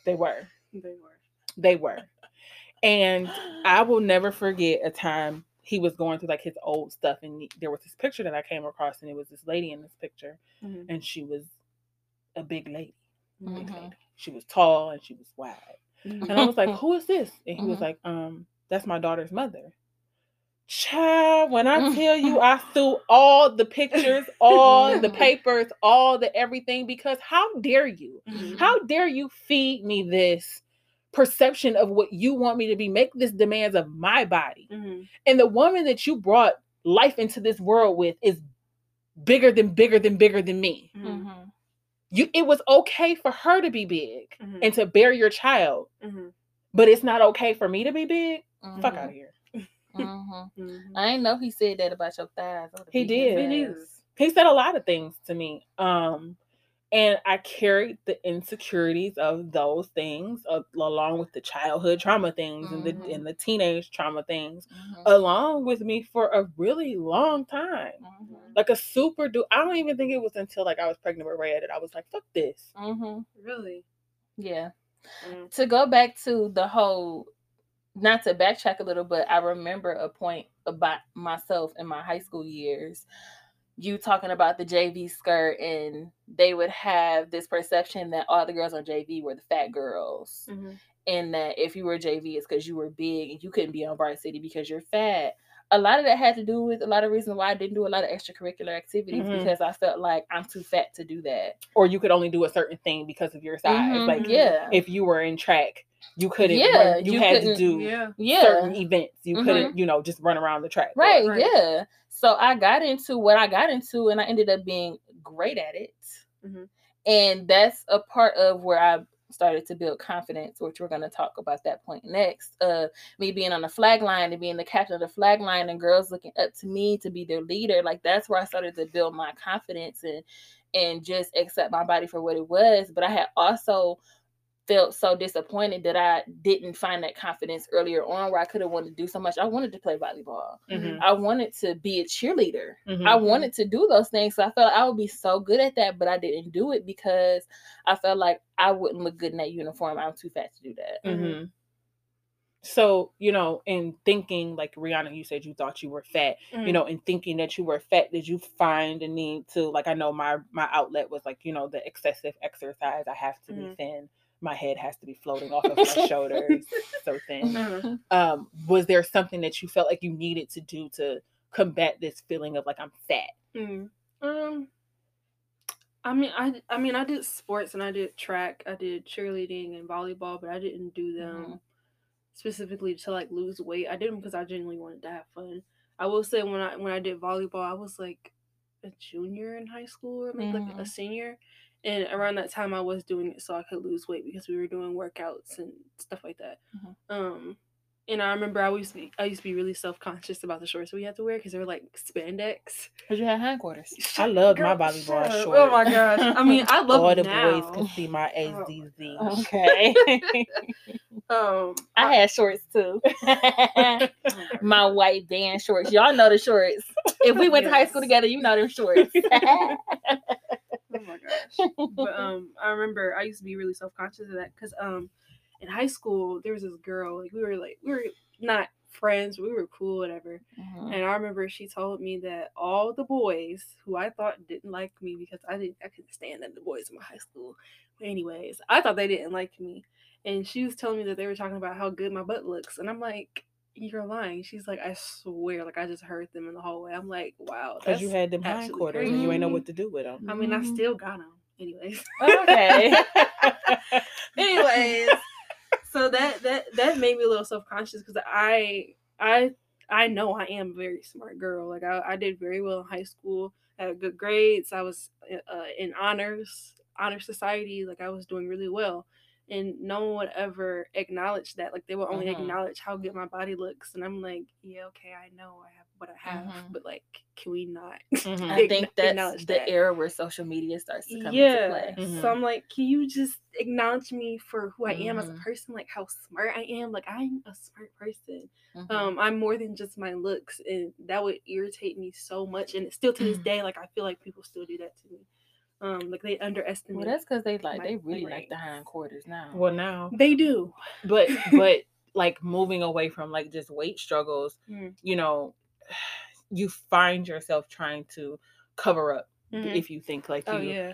They were. They were. They were. And I will never forget a time he was going through like his old stuff, and there was this picture that I came across, and it was this lady in this picture, mm-hmm. and she was a big lady. A big mm-hmm. lady. She was tall and she was wide. Mm-hmm. And I was like, who is this? And he mm-hmm. was like, um, that's my daughter's mother. Child, when I tell you, I threw all the pictures, all the papers, all the everything, because how dare you? Mm-hmm. How dare you feed me this perception of what you want me to be, make this demands of my body. Mm-hmm. And the woman that you brought life into this world with is bigger than, bigger than, bigger than me. Mm-hmm. You, it was okay for her to be big mm-hmm. and to bear your child, mm-hmm. but it's not okay for me to be big? Mm-hmm. Fuck out of here. Mm-hmm. Mm-hmm. I didn't know he said that about your thighs. He did. He, he said a lot of things to me. Um, and I carried the insecurities of those things uh, along with the childhood trauma things mm-hmm. and the and the teenage trauma things mm-hmm. along with me for a really long time. Mm-hmm. Like a super do. I don't even think it was until like I was pregnant with Rheana that I was like, fuck this. Mm-hmm. Really? Yeah. Mm-hmm. To go back to the whole. Not to backtrack a little, but I remember a point about myself in my high school years, you talking about the J V skirt, and they would have this perception that all the girls on J V were the fat girls. Mm-hmm. And that if you were J V, it's because you were big and you couldn't be on varsity because you're fat. A lot of that had to do with a lot of reasons why I didn't do a lot of extracurricular activities mm-hmm. because I felt like I'm too fat to do that. Or you could only do a certain thing because of your size. Mm-hmm, like yeah. if you were in track, you couldn't yeah, run, you, you had to do yeah. certain events. You mm-hmm. couldn't, you know, just run around the track. Right, right, yeah. So I got into what I got into and I ended up being great at it. Mm-hmm. And that's a part of where I started to build confidence, which we're going to talk about that point next. Uh, me being on the flag line and being the captain of the flag line and girls looking up to me to be their leader. Like that's where I started to build my confidence and, and just accept my body for what it was. But I had also felt so disappointed that I didn't find that confidence earlier on where I could have wanted to do so much. I wanted to play volleyball. Mm-hmm. I wanted to be a cheerleader. Mm-hmm. I wanted to do those things. So I felt I would be so good at that, but I didn't do it because I felt like I wouldn't look good in that uniform. I'm too fat to do that. Mm-hmm. So, you know, in thinking like Rheana, you said you thought you were fat, mm-hmm. you know, in thinking that you were fat, did you find a need to, like, I know my, my outlet was like, you know, the excessive exercise. I have to mm-hmm. be thin. My head has to be floating off of my shoulders, so thin. Mm-hmm. Um, was there something that you felt like you needed to do to combat this feeling of like I'm fat? Mm. Um, I mean, I I mean, I did sports and I did track, I did cheerleading and volleyball, but I didn't do them mm-hmm. specifically to like lose weight. I did them because I genuinely wanted to have fun. I will say when I when I did volleyball, I was like a junior in high school or maybe mm-hmm. like a senior. And around that time, I was doing it so I could lose weight because we were doing workouts and stuff like that. Mm-hmm. Um, and I remember I used to be, I used to be really self-conscious about the shorts we had to wear because they were like spandex. Because you had hindquarters. I loved girl, my volleyball shorts. Oh my gosh. I mean, I love them now. All the boys could see my A Z Z. Okay. Um, I had shorts too. My white band shorts. Y'all know the shorts. If we went yes. to high school together, you know them shorts. Oh my gosh. But um, I remember I used to be really self-conscious of that because um, in high school there was this girl. Like we were like we were not friends, we were cool, whatever. Mm-hmm. And I remember she told me that all the boys who I thought didn't like me because I didn't I couldn't stand the boys in my high school. But anyways, I thought they didn't like me. And she was telling me that they were talking about how good my butt looks. And I'm like, you're lying. She's like, I swear, like, I just heard them in the hallway. I'm like, wow. Because you had them hindquarters and you ain't know what to do with them. I mean, I still got them. Anyways. Okay. Anyways. So that, that, that made me a little self-conscious because I, I, I know I am a very smart girl. Like, I, I did very well in high school. I had good grades. I was uh, in honors, honor society. Like, I was doing really well. And no one would ever acknowledge that. Like, they would only mm-hmm. acknowledge how good my body looks. And I'm like, yeah, okay, I know I have what I have. Mm-hmm. But, like, can we not mm-hmm. I think that's the that? era where social media starts to come yeah. into play. Mm-hmm. So I'm like, can you just acknowledge me for who I am mm-hmm. as a person? Like, how smart I am? Like, I'm a smart person. Mm-hmm. Um, I'm more than just my looks. And that would irritate me so much. And still to this mm-hmm. day, like, I feel like people still do that to me. Um, like they underestimate. Well, that's because they like they really like the hindquarters now. Well, now they do, but but like moving away from like just weight struggles, mm. you know, you find yourself trying to cover up mm-hmm. if you think like oh, you, yeah.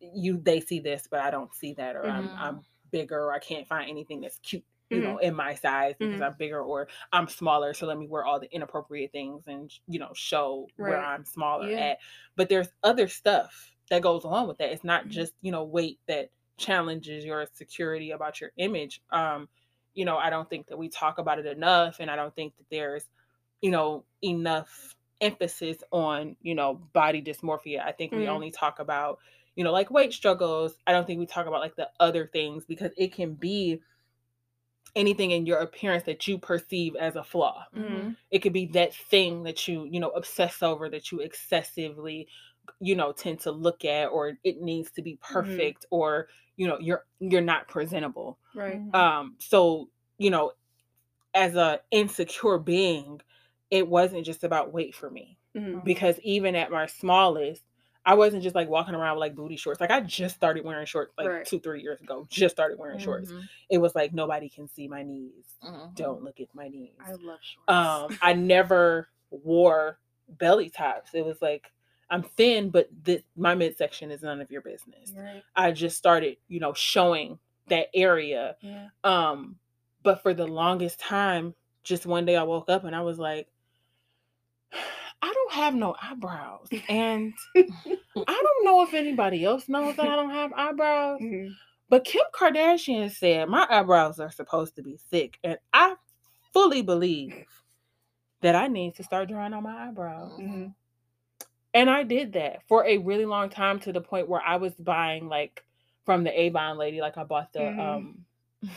you they see this, but I don't see that, or mm-hmm. I'm I'm bigger, or I can't find anything that's cute, you mm-hmm. know, in my size because mm-hmm. I'm bigger, or I'm smaller, so let me wear all the inappropriate things and you know show right. where I'm smaller yeah. at. But there's other stuff that goes along with that. It's not just, you know, weight that challenges your security about your image. Um, you know, I don't think that we talk about it enough, and I don't think that there's, you know, enough emphasis on, you know, body dysmorphia. I think mm-hmm. we only talk about, you know, like weight struggles. I don't think we talk about like the other things because it can be anything in your appearance that you perceive as a flaw. Mm-hmm. It could be that thing that you, you know, obsess over, that you excessively you know tend to look at, or it needs to be perfect mm-hmm. or you know you're you're not presentable right um so you know as a insecure being, it wasn't just about weight for me mm-hmm. because even at my smallest I wasn't just like walking around with like booty shorts. Like I just started wearing shorts like right. two, three years ago. Just started wearing mm-hmm. shorts. It was like nobody can see my knees. Mm-hmm. Don't look at my knees. I love shorts. Um, I never wore belly tops. It was like I'm thin, but this, my midsection is none of your business. Right. I just started, you know, showing that area. Yeah. Um, but for the longest time, just one day I woke up and I was like, I don't have no eyebrows. And I don't know if anybody else knows that I don't have eyebrows. Mm-hmm. But Kim Kardashian said my eyebrows are supposed to be thick. And I fully believe that I need to start drawing on my eyebrows. Mm-hmm. And I did that for a really long time, to the point where I was buying like from the Avon lady. Like I bought the mm-hmm. um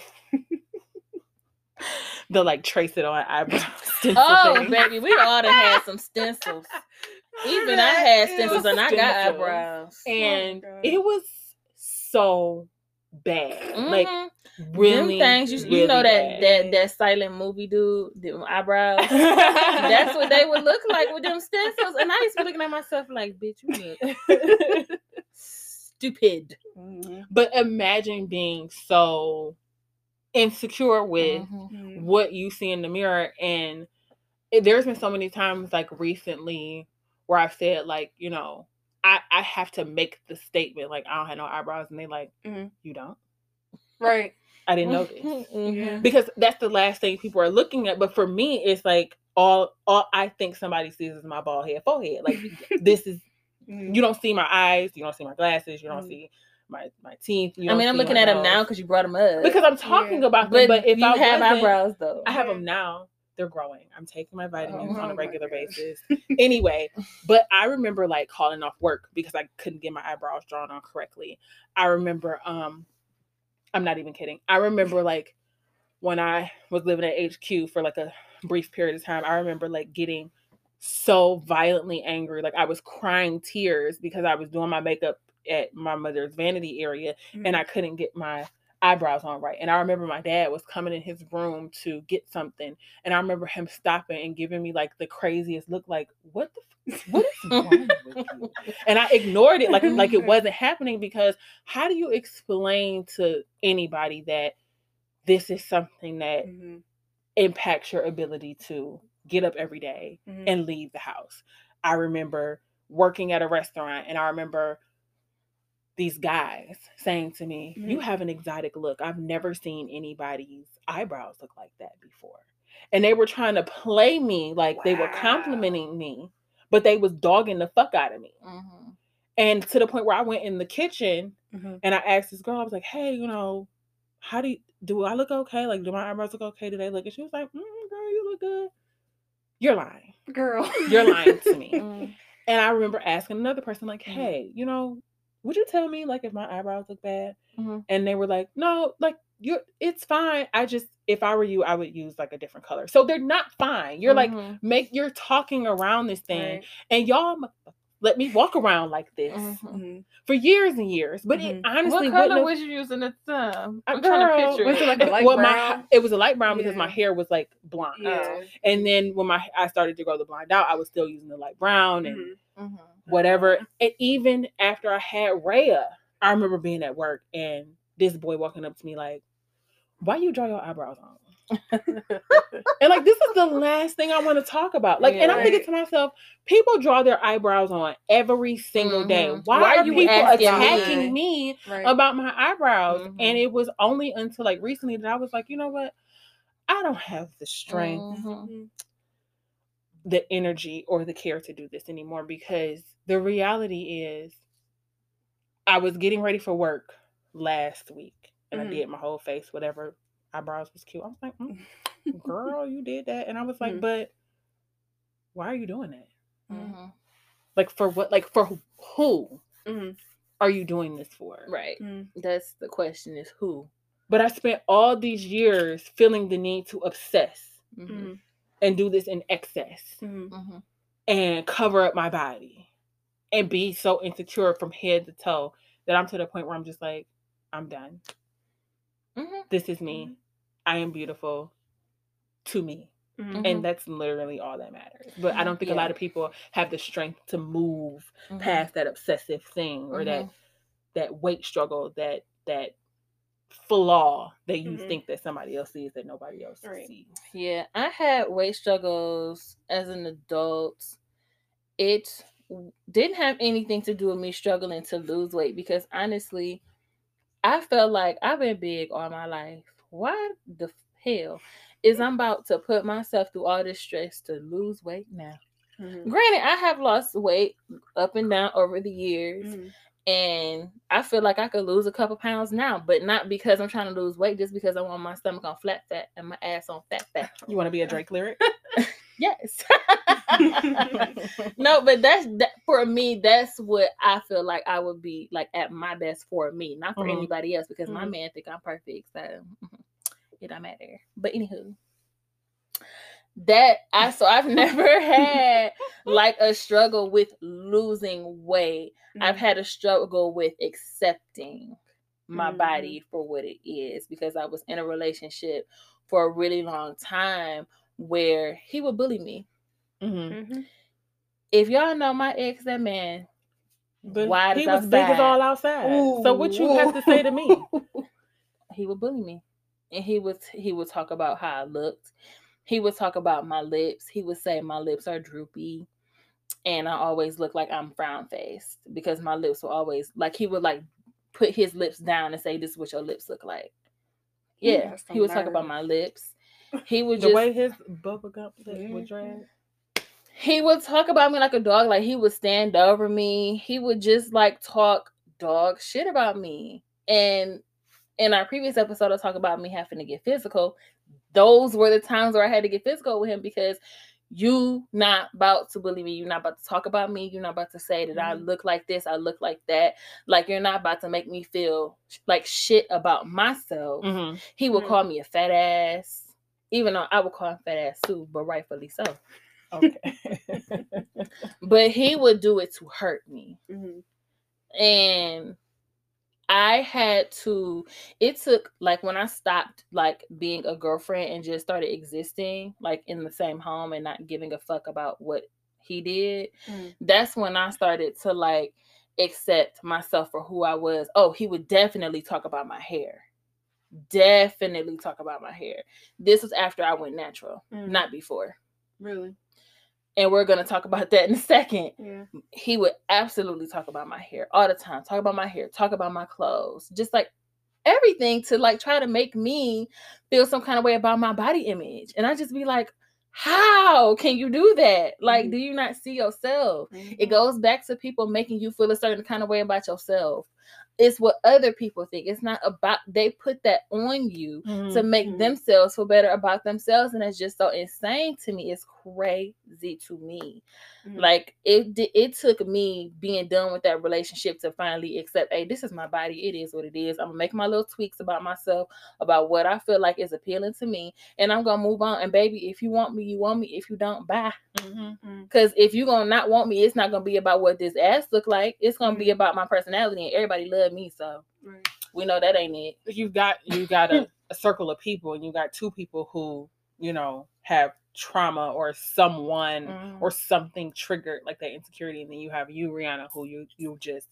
the like trace it on eyebrows. Oh thing. Baby, we all done had some stencils. Even I had stencils and I got stencils. Eyebrows. And oh it was so bad. Mm-hmm. Like really, them things you, really you know that, that that silent movie dude, the eyebrows. That's what they would look like with them stencils. And I used to be looking at myself like, bitch, you look stupid. Mm-hmm. But imagine being so insecure with mm-hmm. what you see in the mirror. And it, there's been so many times like recently where I've said like, you know, I, I have to make the statement like I don't have no eyebrows, and they like mm-hmm. you don't, right? I didn't know this mm-hmm. because that's the last thing people are looking at. But for me, it's like all all I think somebody sees is my bald head, forehead. Like this is mm-hmm. you don't see my eyes, you don't see my glasses, you don't mm-hmm. see my my teeth. You I mean, I'm looking at nose. Them now because you brought them up. Because I'm talking yeah. about them, but, but if you I have eyebrows though, I have them now. They're growing. I'm taking my vitamins oh, on a regular basis. Anyway, but I remember like calling off work because I couldn't get my eyebrows drawn on correctly. I remember, um, I'm not even kidding. I remember like when I was living at H Q for like a brief period of time, I remember like getting so violently angry. Like I was crying tears because I was doing my makeup at my mother's vanity area mm-hmm. and I couldn't get my eyebrows on right. And I remember my dad was coming in his room to get something, and I remember him stopping and giving me like the craziest look, like, what the f- what is wrong with you? And I ignored it like like it wasn't happening, because how do you explain to anybody that this is something that mm-hmm. impacts your ability to get up every day mm-hmm. and leave the house? I remember working at a restaurant, and I remember these guys saying to me, mm-hmm. you have an exotic look. I've never seen anybody's eyebrows look like that before. And they were trying to play me, like wow. they were complimenting me, but they was dogging the fuck out of me. Mm-hmm. And to the point where I went in the kitchen mm-hmm. and I asked this girl, I was like, hey, you know, how do you, do I look okay? Like, do my eyebrows look okay? Do they look? And she was like, mm, girl, you look good. You're lying. Girl. You're lying to me. Mm-hmm. And I remember asking another person, like, hey, you know, would you tell me, like, if my eyebrows look bad? Mm-hmm. And they were like, no, like, you're, it's fine. I just, if I were you, I would use, like, a different color. So they're not fine. You're, mm-hmm. like, make you're talking around this thing. Right. And y'all let me walk around like this mm-hmm. for years and years. But mm-hmm. it honestly What color was you using at the time? I'm girl, trying to picture was it. Like a light well, brown? My, it was a light brown yeah. because my hair was, like, blonde. Yeah. And then when my I started to grow the blonde out, I was still using the light brown and mm-hmm. Mm-hmm. whatever. And even after I had Rhea, I remember being at work and this boy walking up to me like, why you draw your eyebrows on? And like, this is the last thing I want to talk about. Like, yeah, and I'm right. thinking to myself, people draw their eyebrows on every single mm-hmm. day. Why, Why are, are you people attacking me, me right. about my eyebrows? Mm-hmm. And it was only until like recently that I was like, you know what? I don't have the strength. Mm-hmm. the energy or the care to do this anymore, because the reality is I was getting ready for work last week and mm-hmm. I did my whole face, whatever, eyebrows was cute. I was like, mm, girl, you did that. And I was like, mm-hmm. but why are you doing that? Mm-hmm. Like for what, like for who mm-hmm. are you doing this for? Right. Mm-hmm. That's the question, is who. But I spent all these years feeling the need to obsess mm-hmm. Mm-hmm. and do this in excess mm-hmm. and cover up my body and be so insecure from head to toe that I'm to the point where I'm just like, I'm done. Mm-hmm. This is me. Mm-hmm. I am beautiful to me. Mm-hmm. And that's literally all that matters. But I don't think yeah. a lot of people have the strength to move mm-hmm. past that obsessive thing or mm-hmm. that that weight struggle, that that flaw that you mm-hmm. think that somebody else sees that nobody else right. sees. Yeah, I had weight struggles as an adult. It didn't have anything to do with me struggling to lose weight, because honestly, I felt like I've been big all my life. Why the hell is I'm about to put myself through all this stress to lose weight now? Mm-hmm. Granted, I have lost weight up and down over the years. Mm-hmm. And I feel like I could lose a couple pounds now, but not because I'm trying to lose weight, just because I want my stomach on flat fat and my ass on fat fat. You want to be a Drake lyric? Yes. No, but that's that, for me, that's what I feel like I would be like at my best for me, not for mm-hmm. anybody else, because mm-hmm. my man think I'm perfect, so it don't matter. But anywho. That I so I've never had like a struggle with losing weight. Mm-hmm. I've had a struggle with accepting my mm-hmm. body for what it is, because I was in a relationship for a really long time where he would bully me. Mm-hmm. Mm-hmm. If y'all know my ex, that man, but wide he was outside. Big as all outside. Ooh. So what you have to say to me? He would bully me, and he was he would talk about how I looked. He would talk about my lips. He would say my lips are droopy and I always look like I'm frown-faced, because my lips were always, like, he would, like, put his lips down and say, this is what your lips look like. Yeah. He, he would nerve. Talk about my lips. He would the just... The way his bubblegum lips yeah. would drag. He would talk about me like a dog. Like, he would stand over me. He would just, like, talk dog shit about me. And in our previous episode, I talked about me having to get physical. Those were the times where I had to get physical with him, because you not about to bully me. You're not about to talk about me. You're not about to say that mm-hmm. I look like this, I look like that. Like, you're not about to make me feel like shit about myself. Mm-hmm. He would mm-hmm. call me a fat ass, even though I would call him fat ass too, but rightfully so. Okay. But he would do it to hurt me. Mm-hmm. And I had to, it took, like, when I stopped, like, being a girlfriend and just started existing, like, in the same home and not giving a fuck about what he did, mm. that's when I started to, like, accept myself for who I was. Oh, he would definitely talk about my hair. Definitely talk about my hair. This was after I went natural, mm. not before. Really? And we're going to talk about that in a second. Yeah. He would absolutely talk about my hair all the time. Talk about my hair. Talk about my clothes. Just, like, everything to, like, try to make me feel some kind of way about my body image. And I just be like, how can you do that? Like, mm-hmm. do you not see yourself? Mm-hmm. It goes back to people making you feel a certain kind of way about yourself. It's what other people think. It's not about, they put that on you mm-hmm. to make mm-hmm. themselves feel better about themselves. And that's just so insane to me. It's crazy to me. Mm-hmm. Like, it it took me being done with that relationship to finally accept, hey, this is my body. It is what it is. I'm gonna make my little tweaks about myself, about what I feel like is appealing to me. And I'm gonna move on. And baby, if you want me, you want me. If you don't, bye. Mm-hmm. Cause if you're gonna not want me, it's not gonna be about what this ass look like. It's gonna mm-hmm. be about my personality, and everybody loves me, so right. we know that ain't it. You got you got a, a circle of people, and you got two people who, you know, have trauma or someone mm. or something triggered, like that insecurity, and then you have you, Rheana, who you you just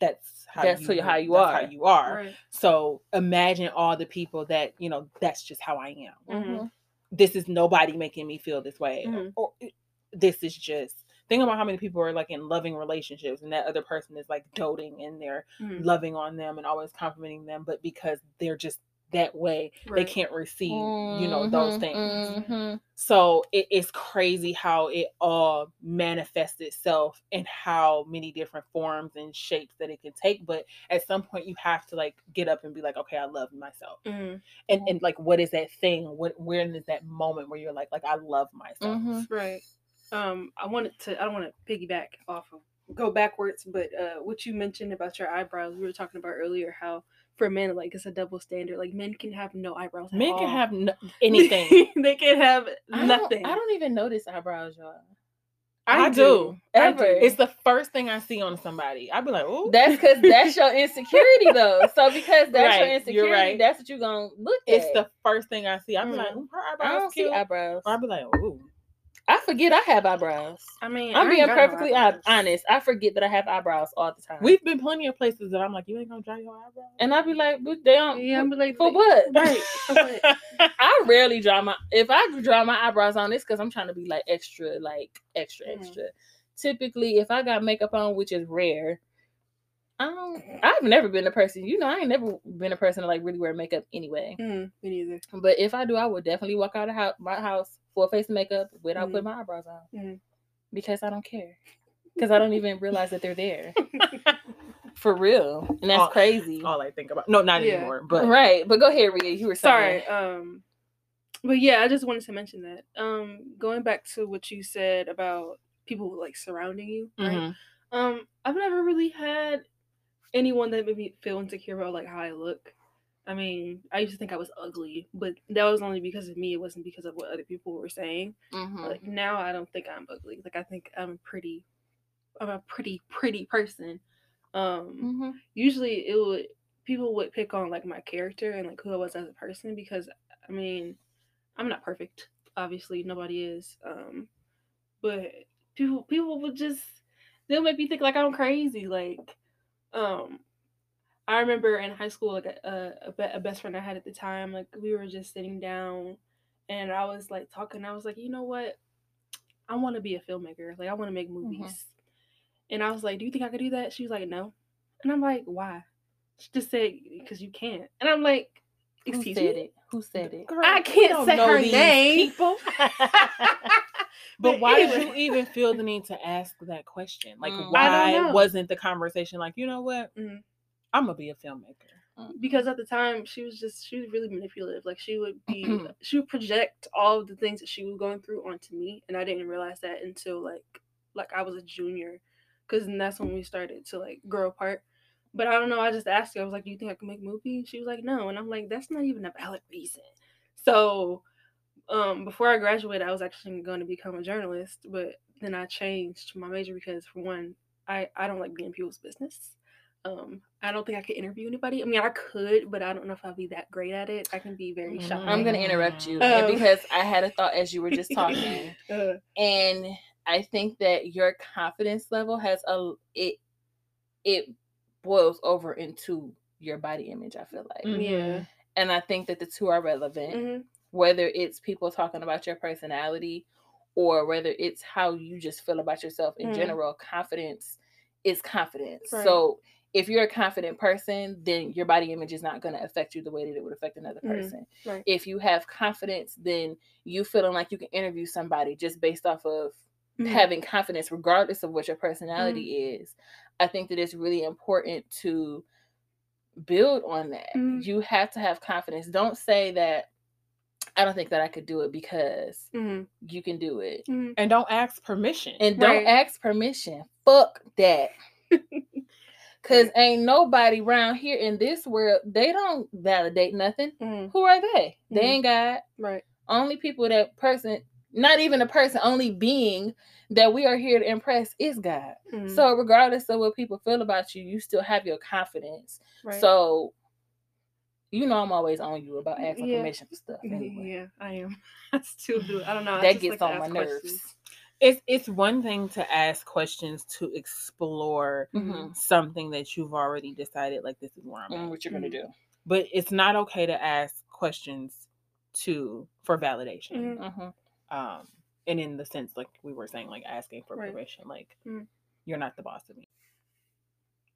that's how that's you, who, how you that's are how you are. Right. So imagine all the people that, you know, that's just how I am. Mm-hmm. This is nobody making me feel this way, mm-hmm. or, or this is just. Think about how many people are, like, in loving relationships, and that other person is, like, doting, and they're mm. loving on them and always complimenting them, but because they're just that way, right. they can't receive, mm-hmm, you know, those things. Mm-hmm. So it, it's crazy how it all manifests itself and how many different forms and shapes that it can take. But at some point you have to, like, get up and be like, okay, I love myself. Mm-hmm. And, and like, what is that thing? What, when is that moment where you're like, like, I love myself. Mm-hmm. Right. Um, I wanted to, I don't want to piggyback off of, go backwards, but uh, what you mentioned about your eyebrows, we were talking about earlier how for men, like, it's a double standard. Like, men can have no eyebrows at all. Men can have no, anything. They can have nothing. I don't, I don't even notice eyebrows, y'all. I, I do. do. Ever. I do. It's the first thing I see on somebody. I'd be like, ooh. That's because that's your insecurity, though. So because that's right. your insecurity, right. that's what you're going to look at. It's the first thing I see. I'd be mm. like, ooh, her eyebrows I don't cute. See eyebrows. I'd be like, ooh. I forget I have eyebrows. I mean, I'm I being perfectly honest. I forget that I have eyebrows all the time. We've been plenty of places that I'm like, you ain't gonna dry your eyebrows, and I be like, but they don't. Yeah, I'm like, for what? Right. I rarely draw my. If I draw my eyebrows on, it's because I'm trying to be like extra, like extra, mm-hmm. extra. Typically, if I got makeup on, which is rare, I don't. I've never been a person. You know, I ain't never been a person to, like, really wear makeup anyway. Mm, me neither. But if I do, I would definitely walk out of house, my house. Full face makeup without mm. putting my eyebrows on mm. because I don't care, because I don't even realize that they're there for real, and that's all, crazy. All I think about, no, not yeah. anymore, but right. But go ahead, Rhea. You were sorry. Somewhere. Um, but yeah, I just wanted to mention that. Um, going back to what you said about people, like, surrounding you, right? Mm-hmm. Um, I've never really had anyone that made me feel insecure about, like, how I look. I mean, I used to think I was ugly, but that was only because of me. It wasn't because of what other people were saying. Mm-hmm. Like, now I don't think I'm ugly. Like, I think I'm pretty. I'm a pretty, pretty person. Um, mm-hmm. Usually, it would people would pick on, like, my character and, like, who I was as a person, because, I mean, I'm not perfect. Obviously, nobody is. Um, but people people would just, they'll make me think, like, I'm crazy. Like, um. I remember in high school, like, a, a, be- a best friend I had at the time, like, we were just sitting down, and I was, like, talking. I was like, you know what? I want to be a filmmaker. Like, I want to make movies. Mm-hmm. And I was like, do you think I could do that? She was like, no. And I'm like, why? She just said, because you can't. And I'm like, excuse me? Who said it? Who said it? Girl, I can't say her name. People. But, but why did you even feel the need to ask that question? Like, mm, why wasn't the conversation like, you know what? Mm-hmm. I'm gonna be a filmmaker. Because at the time she was just she was really manipulative. Like, she would be she would project all of the things that she was going through onto me, and I didn't realize that until like like I was a junior, because that's when we started to like grow apart. But I don't know. I just asked her. I was like, "Do you think I can make a movie?" She was like, "No," and I'm like, "That's not even a valid reason." So um, before I graduated, I was actually going to become a journalist, but then I changed my major because for one, I I don't like being in people's business. Um, I don't think I could interview anybody. I mean, I could, but I don't know if I'll be that great at it. I can be very shy. I'm going to interrupt you um, because I had a thought as you were just talking. uh, and I think that your confidence level has a, it, it boils over into your body image, I feel like. Mm-hmm. Yeah. And I think that the two are relevant, mm-hmm. whether it's people talking about your personality or whether it's how you just feel about yourself in mm-hmm. general. Confidence is confidence. Right. So if you're a confident person, then your body image is not going to affect you the way that it would affect another person. Mm-hmm. Right. If you have confidence, then you feeling like you can interview somebody just based off of mm-hmm. having confidence, regardless of what your personality mm-hmm. is. I think that it's really important to build on that. Mm-hmm. You have to have confidence. Don't say that, I don't think that I could do it, because mm-hmm. you can do it. Mm-hmm. And don't ask permission. And don't right. ask permission. Fuck that. Because ain't nobody around here in this world, they don't validate nothing. Mm-hmm. Who are they? Mm-hmm. They ain't God. Right. Only people that person, not even a person, only being that we are here to impress is God. Mm-hmm. So regardless of what people feel about you, you still have your confidence. Right. So you know I'm always on you about asking yeah. permission for stuff. Anyway. Yeah, I am. I still do. I don't know. That gets like on my nerves. Questions. It's it's one thing to ask questions to explore mm-hmm. something that you've already decided, like, this is where I'm at. Mm, what you're mm-hmm. going to do. But it's not okay to ask questions to for validation. Mm-hmm. Um, and in the sense, like we were saying, like asking for right. permission, like mm-hmm. you're not the boss of me.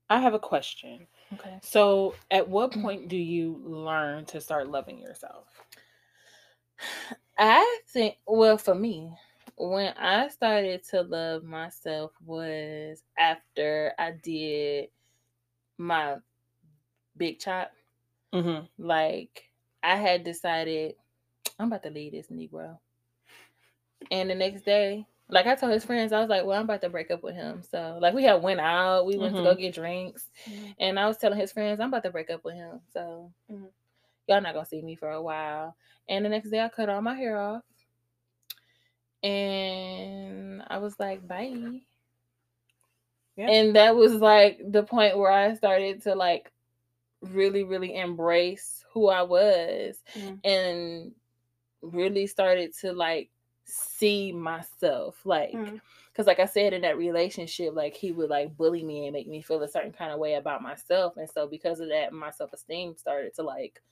I have a question. Okay. So at what point do you learn to start loving yourself? I think, well, for me, when I started to love myself was after I did my big chop. Mm-hmm. Like, I had decided, I'm about to leave this Negro. And the next day, like, I told his friends, I was like, well, I'm about to break up with him. So, like, we had went out. We went mm-hmm. to go get drinks. Mm-hmm. And I was telling his friends, I'm about to break up with him. So, mm-hmm. y'all not going to see me for a while. And the next day, I cut all my hair off. And I was like, bye. Yeah. And that was like the point where I started to like really, really embrace who I was mm. and really started to like see myself. Like, mm. cause like I said, in that relationship, like he would like bully me and make me feel a certain kind of way about myself. And so because of that, my self-esteem started to like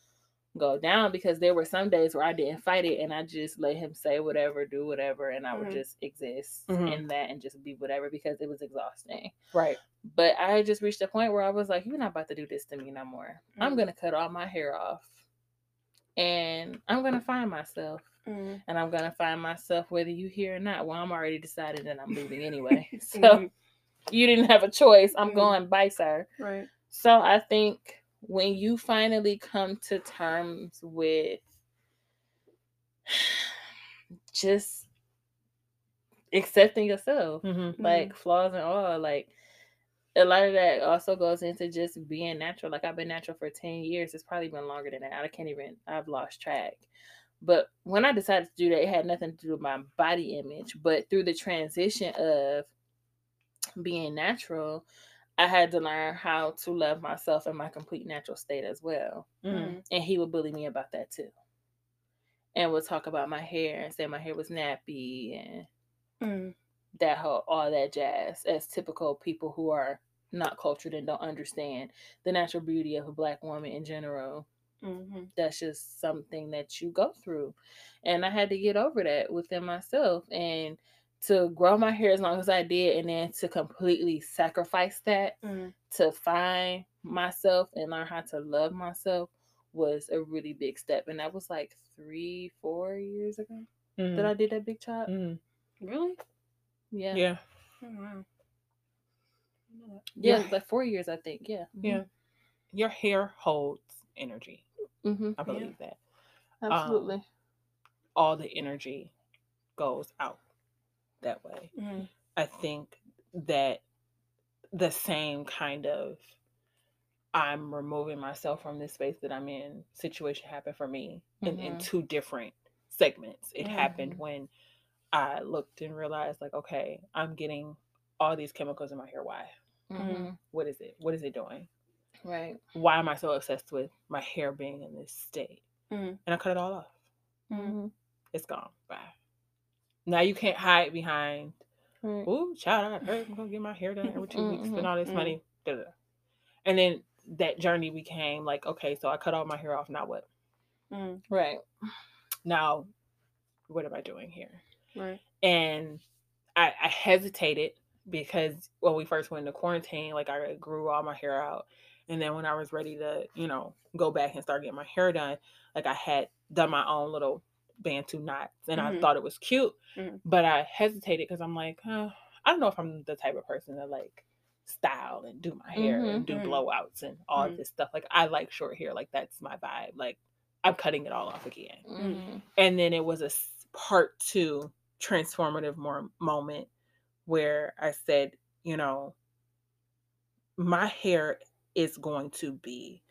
go down, because there were some days where I didn't fight it and I just let him say whatever, do whatever, and I would mm-hmm. just exist mm-hmm. in that and just be whatever, because it was exhausting. Right. But I just reached a point where I was like, you're not about to do this to me no more. Mm-hmm. I'm gonna cut all my hair off and I'm gonna find myself. Mm-hmm. And I'm gonna find myself whether you hear or not. Well, I'm already decided that I'm leaving anyway. So mm-hmm. you didn't have a choice. I'm mm-hmm. going, bye, sir. Right. So I think when you finally come to terms with just accepting yourself, mm-hmm. like mm-hmm. flaws and all, like a lot of that also goes into just being natural. Like I've been natural for ten years. It's probably been longer than that. I can't even, I've lost track. But when I decided to do that, it had nothing to do with my body image, but through the transition of being natural, I had to learn how to love myself in my complete natural state as well. Mm-hmm. And he would bully me about that too. And would talk about my hair and say my hair was nappy and mm. that whole, all that jazz, as typical people who are not cultured and don't understand the natural beauty of a Black woman in general. Mm-hmm. That's just something that you go through. And I had to get over that within myself and to grow my hair as long as I did, and then to completely sacrifice that mm. to find myself and learn how to love myself was a really big step. And that was like three, four years ago mm. that I did that big chop. Mm. Really? Yeah. Yeah. Oh, wow. Yeah, yeah. It was like four years, I think. Yeah. Mm-hmm. Yeah. Your hair holds energy. Mm-hmm. I believe yeah. that. Absolutely. Um, all the energy goes out that way. Mm-hmm. I think that the same kind of I'm removing myself from this space that I'm in situation happened for me mm-hmm. in, in two different segments. It mm-hmm. happened when I looked and realized, like, okay, I'm getting all these chemicals in my hair. Why? Mm-hmm. What is it? What is it doing? Right. Why am I so obsessed with my hair being in this state? Mm-hmm. And I cut it all off. Mm-hmm. It's gone. Bye. Now you can't hide behind, right. Ooh, child, I got hurt. I'm going to get my hair done every two mm-hmm. weeks. Spend all this mm-hmm. money. Da, da, da. And then that journey became like, okay, so I cut all my hair off. Now what? Mm. Right. Now, what am I doing here? Right. And I, I hesitated because when we first went into quarantine, like I grew all my hair out. And then when I was ready to, you know, go back and start getting my hair done, like I had done my own little Bantu knots and mm-hmm. I thought it was cute, mm-hmm. but I hesitated because I'm like, oh, I don't know if I'm the type of person that like style and do my hair mm-hmm. and do mm-hmm. blowouts and all mm-hmm. this stuff. Like I like short hair. Like that's my vibe. Like I'm cutting it all off again. Mm-hmm. And then it was a part two transformative more moment where I said, you know, my hair is going to be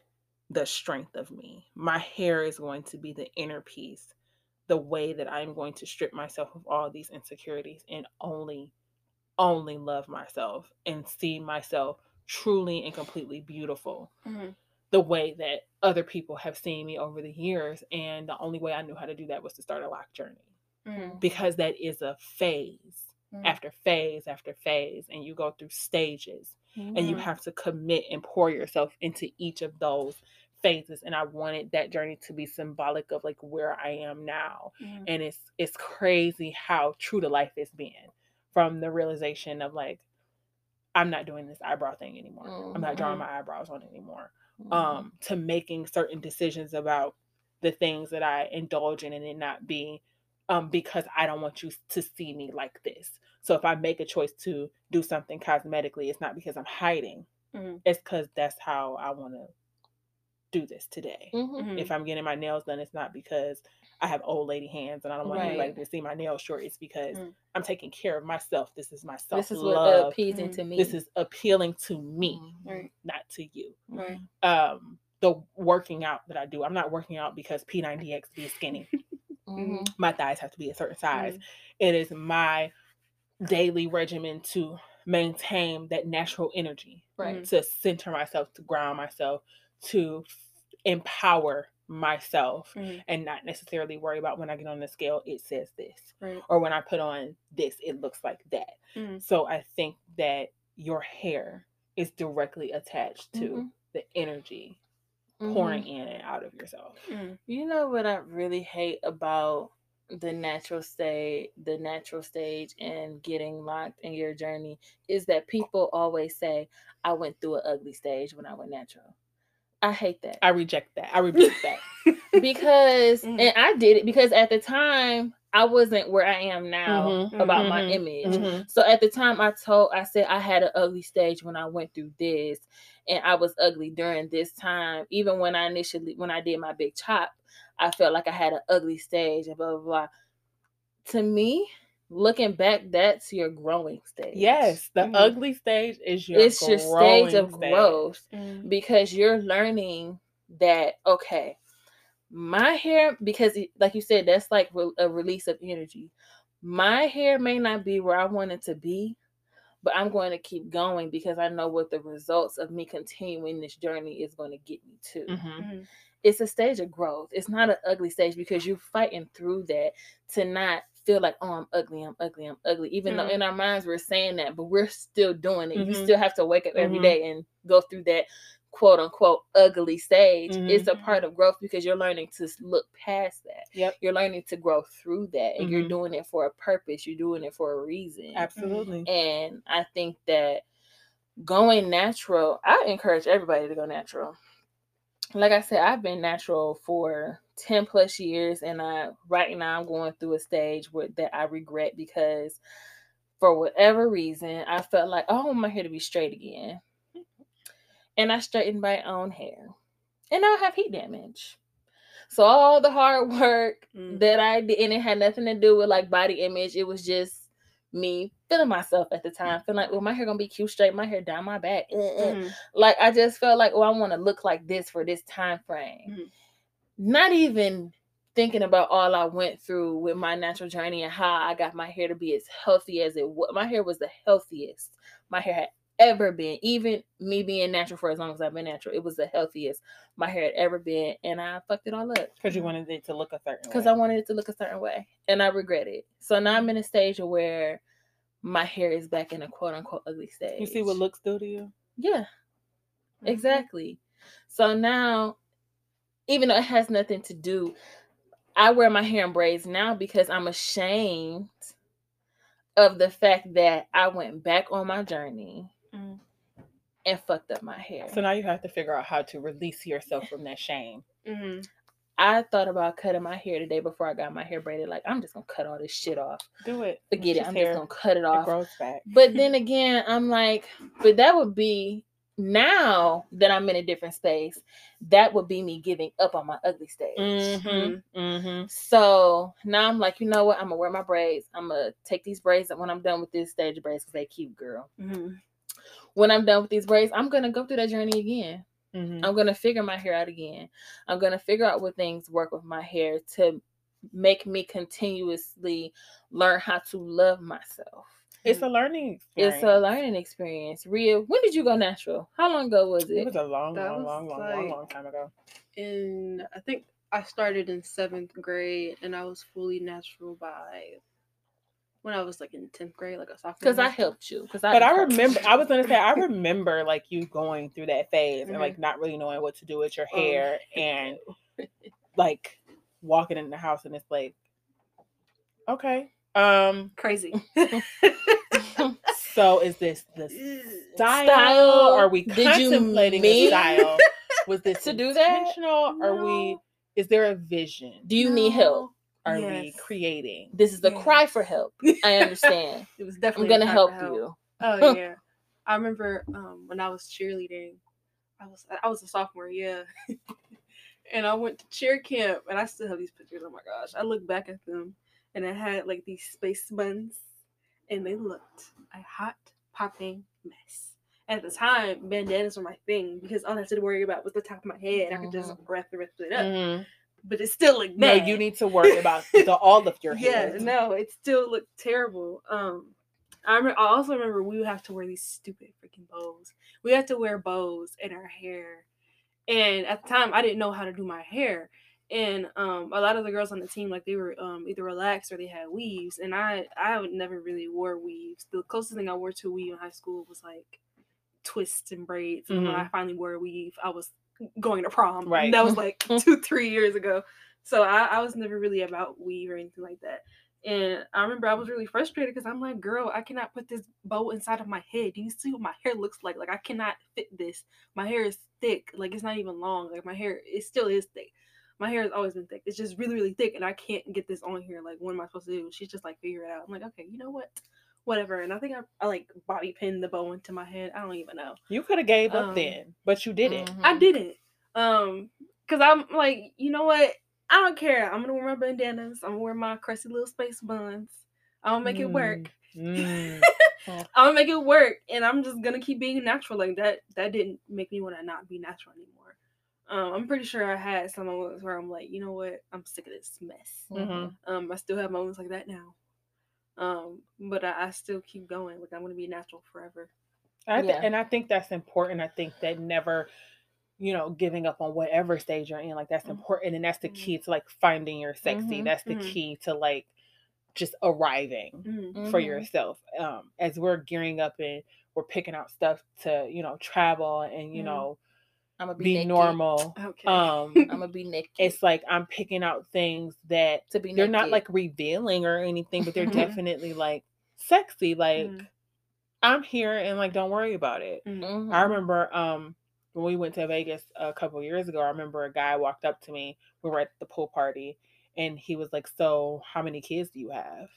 the strength of me. My hair is going to be the inner piece, the way that I'm going to strip myself of all these insecurities and only, only love myself and see myself truly and completely beautiful. Mm-hmm. The way that other people have seen me over the years. And the only way I knew how to do that was to start a lock journey. Mm-hmm. Because that is a phase mm-hmm. after phase after phase. And you go through stages. Mm-hmm. And you have to commit and pour yourself into each of those phases. And I wanted that journey to be symbolic of like where I am now. Mm-hmm. And it's it's crazy how true to life it's been. From the realization of like, I'm not doing this eyebrow thing anymore. Mm-hmm. I'm not drawing my eyebrows on anymore. Mm-hmm. Um, to making certain decisions about the things that I indulge in and it not be um, because I don't want you to see me like this. So if I make a choice to do something cosmetically, it's not because I'm hiding. Mm-hmm. It's because that's how I want to do this today. Mm-hmm. If I'm getting my nails done, it's not because I have old lady hands and I don't want right. anybody to see my nails short. It's because mm-hmm. I'm taking care of myself. This is my self-love. This is what appeals mm-hmm. to me. This is appealing to me, right. not to you. Right. Um, the working out that I do, I'm not working out because P ninety X be skinny. Mm-hmm. My thighs have to be a certain size. Mm-hmm. It is my daily regimen to maintain that natural energy, right? To center myself, to ground myself, to empower myself mm-hmm. and not necessarily worry about when I get on the scale, it says this. Right. Or when I put on this, it looks like that. Mm-hmm. So I think that your hair is directly attached to mm-hmm. the energy mm-hmm. pouring in and out of yourself. Mm-hmm. You know what I really hate about the natural state, the natural stage and getting locked in your journey is that people always say, I went through an ugly stage when I went natural. I hate that. I reject that. I reject that. Because, mm-hmm. and I did it because at the time, I wasn't where I am now mm-hmm, about mm-hmm, my image. Mm-hmm. So at the time I told, I said I had an ugly stage when I went through this and I was ugly during this time. Even when I initially, when I did my big chop, I felt like I had an ugly stage and blah, blah, blah. To me, looking back, that's your growing stage. Yes, the mm-hmm. ugly stage is your it's your stage of stage. growth mm-hmm. because you're learning that, okay, my hair, because it, like you said, that's like re- a release of energy. My hair may not be where I want it to be, but I'm going to keep going because I know what the results of me continuing this journey is going to get me to. Mm-hmm. Mm-hmm. It's a stage of growth. It's not an ugly stage because you're fighting through that to not feel like, oh, I'm ugly, I'm ugly, I'm ugly. Even mm-hmm. though in our minds we're saying that, but we're still doing it. Mm-hmm. You still have to wake up every mm-hmm. day and go through that quote unquote ugly stage. Mm-hmm. It's a part of growth because you're learning to look past that. Yep. You're learning to grow through that. And mm-hmm. you're doing it for a purpose. You're doing it for a reason. Absolutely. And I think that going natural, I encourage everybody to go natural. Like I said, I've been natural for ten plus years and I right now I'm going through a stage where that I regret because for whatever reason I felt like, oh, I want my hair to be straight again. And I straightened my own hair. And I have heat damage. So all the hard work mm. that I did, and it had nothing to do with like body image. It was just me feeling myself at the time, feeling like, well, my hair gonna be cute straight, my hair down my back. Mm. Like I just felt like, oh, I want to look like this for this time frame. Mm. Not even thinking about all I went through with my natural journey and how I got my hair to be as healthy as it was. My hair was the healthiest my hair had ever been. Even me being natural for as long as I've been natural, it was the healthiest my hair had ever been, and I fucked it all up. Because you wanted it to look a certain way. Because I wanted it to look a certain way, and I regret it. So now I'm in a stage where my hair is back in a quote-unquote ugly stage. You see what looks do to you? Yeah, mm-hmm. Exactly. So now, even though it has nothing to do, I wear my hair in braids now because I'm ashamed of the fact that I went back on my journey mm. and fucked up my hair. So now you have to figure out how to release yourself from that shame. Mm-hmm. I thought about cutting my hair today before I got my hair braided. Like, I'm just going to cut all this shit off. Do it. Forget it's it. I'm hair. just going to cut it off. It grows back. But then again, I'm like, but that would be, now that I'm in a different space, that would be me giving up on my ugly stage. Mm-hmm. Mm-hmm. So now I'm like, you know what? I'm going to wear my braids. I'm going to take these braids when I'm done with this stage of braids because they cute, girl. Mm-hmm. When I'm done with these braids, I'm going to go through that journey again. Mm-hmm. I'm going to figure my hair out again. I'm going to figure out what things work with my hair to make me continuously learn how to love myself. It's a learning experience. It's a learning experience. Rhea, when did you go natural? How long ago was it? It was a long, that long, long, long, like, long, long time ago. In, I think I started in seventh grade, and I was fully natural by when I was like in tenth grade, like a sophomore. Because I helped you. Cause I but I remember, I was going to say, I remember like you going through that phase mm-hmm. and like not really knowing what to do with your hair oh. and like walking in the house and it's like, okay. Um, Crazy. So is this the style? style? Are we Did contemplating a style? Was this to do that? Intentional? No. Are we? Is there a vision? Do you no. need help? Are yes. we creating? This is the yes. cry for help. I understand. It was definitely. I'm gonna help, help you. Oh yeah. I remember um, when I was cheerleading. I was I was a sophomore. Yeah. And I went to cheer camp, and I still have these pictures. Oh my gosh! I look back at them. And I had like these space buns, and they looked a hot popping mess. At the time, bandanas were my thing because all I had to worry about was the top of my head. Mm-hmm. I could just wrap the rest of it up, mm-hmm. but it still looked bad. No, you need to worry about the all of your hair. Yeah, no, it still looked terrible. Um, I, re- I also remember we would have to wear these stupid freaking bows. We had to wear bows in our hair, and at the time, I didn't know how to do my hair. And um, a lot of the girls on the team, like, they were um, either relaxed or they had weaves. And I, I would never really wore weaves. The closest thing I wore to a weave in high school was, like, twists and braids. Mm-hmm. And when I finally wore a weave, I was going to prom. Right. That was, like, two, three years ago. So I, I was never really about weave or anything like that. And I remember I was really frustrated because I'm like, girl, I cannot put this bow inside of my head. Do you see what my hair looks like? Like, I cannot fit this. My hair is thick. Like, it's not even long. Like, my hair, it still is thick. My hair has always been thick. It's just really, really thick, and I can't get this on here. Like, what am I supposed to do? She's just like, figure it out. I'm like, okay, you know what? Whatever. And I think I, I like, bobby pinned the bow into my head. I don't even know. You could have gave um, up then, but you didn't. Mm-hmm. I didn't. Um, because I'm like, you know what? I don't care. I'm going to wear my bandanas. I'm going to wear my crusty little space buns. I'm going to make mm. it work. Mm. I'm going to make it work, and I'm just going to keep being natural. Like, that, that didn't make me want to not be natural anymore. Um, I'm pretty sure I had some moments where I'm like, you know what? I'm sick of this mess. Mm-hmm. Um, I still have moments like that now. Um, but I, I still keep going. Like, I'm going to be natural forever. I th- yeah. And I think that's important. I think that never, you know, giving up on whatever stage you're in, like, that's mm-hmm. important. And that's the key to, like, finding your sexy. Mm-hmm. That's the mm-hmm. key to, like, just arriving mm-hmm. for yourself. Um, as we're gearing up and we're picking out stuff to, you know, travel and, you mm-hmm. know, I'm gonna be, be naked. normal. Okay. Um, I'm gonna be naked. It's like I'm picking out things that to be they're naked. Not like revealing or anything, but they're definitely like sexy. Like mm-hmm. I'm here and like don't worry about it. Mm-hmm. I remember um, when we went to Vegas a couple years ago. I remember a guy walked up to me. We were at the pool party, and he was like, "So, how many kids do you have?"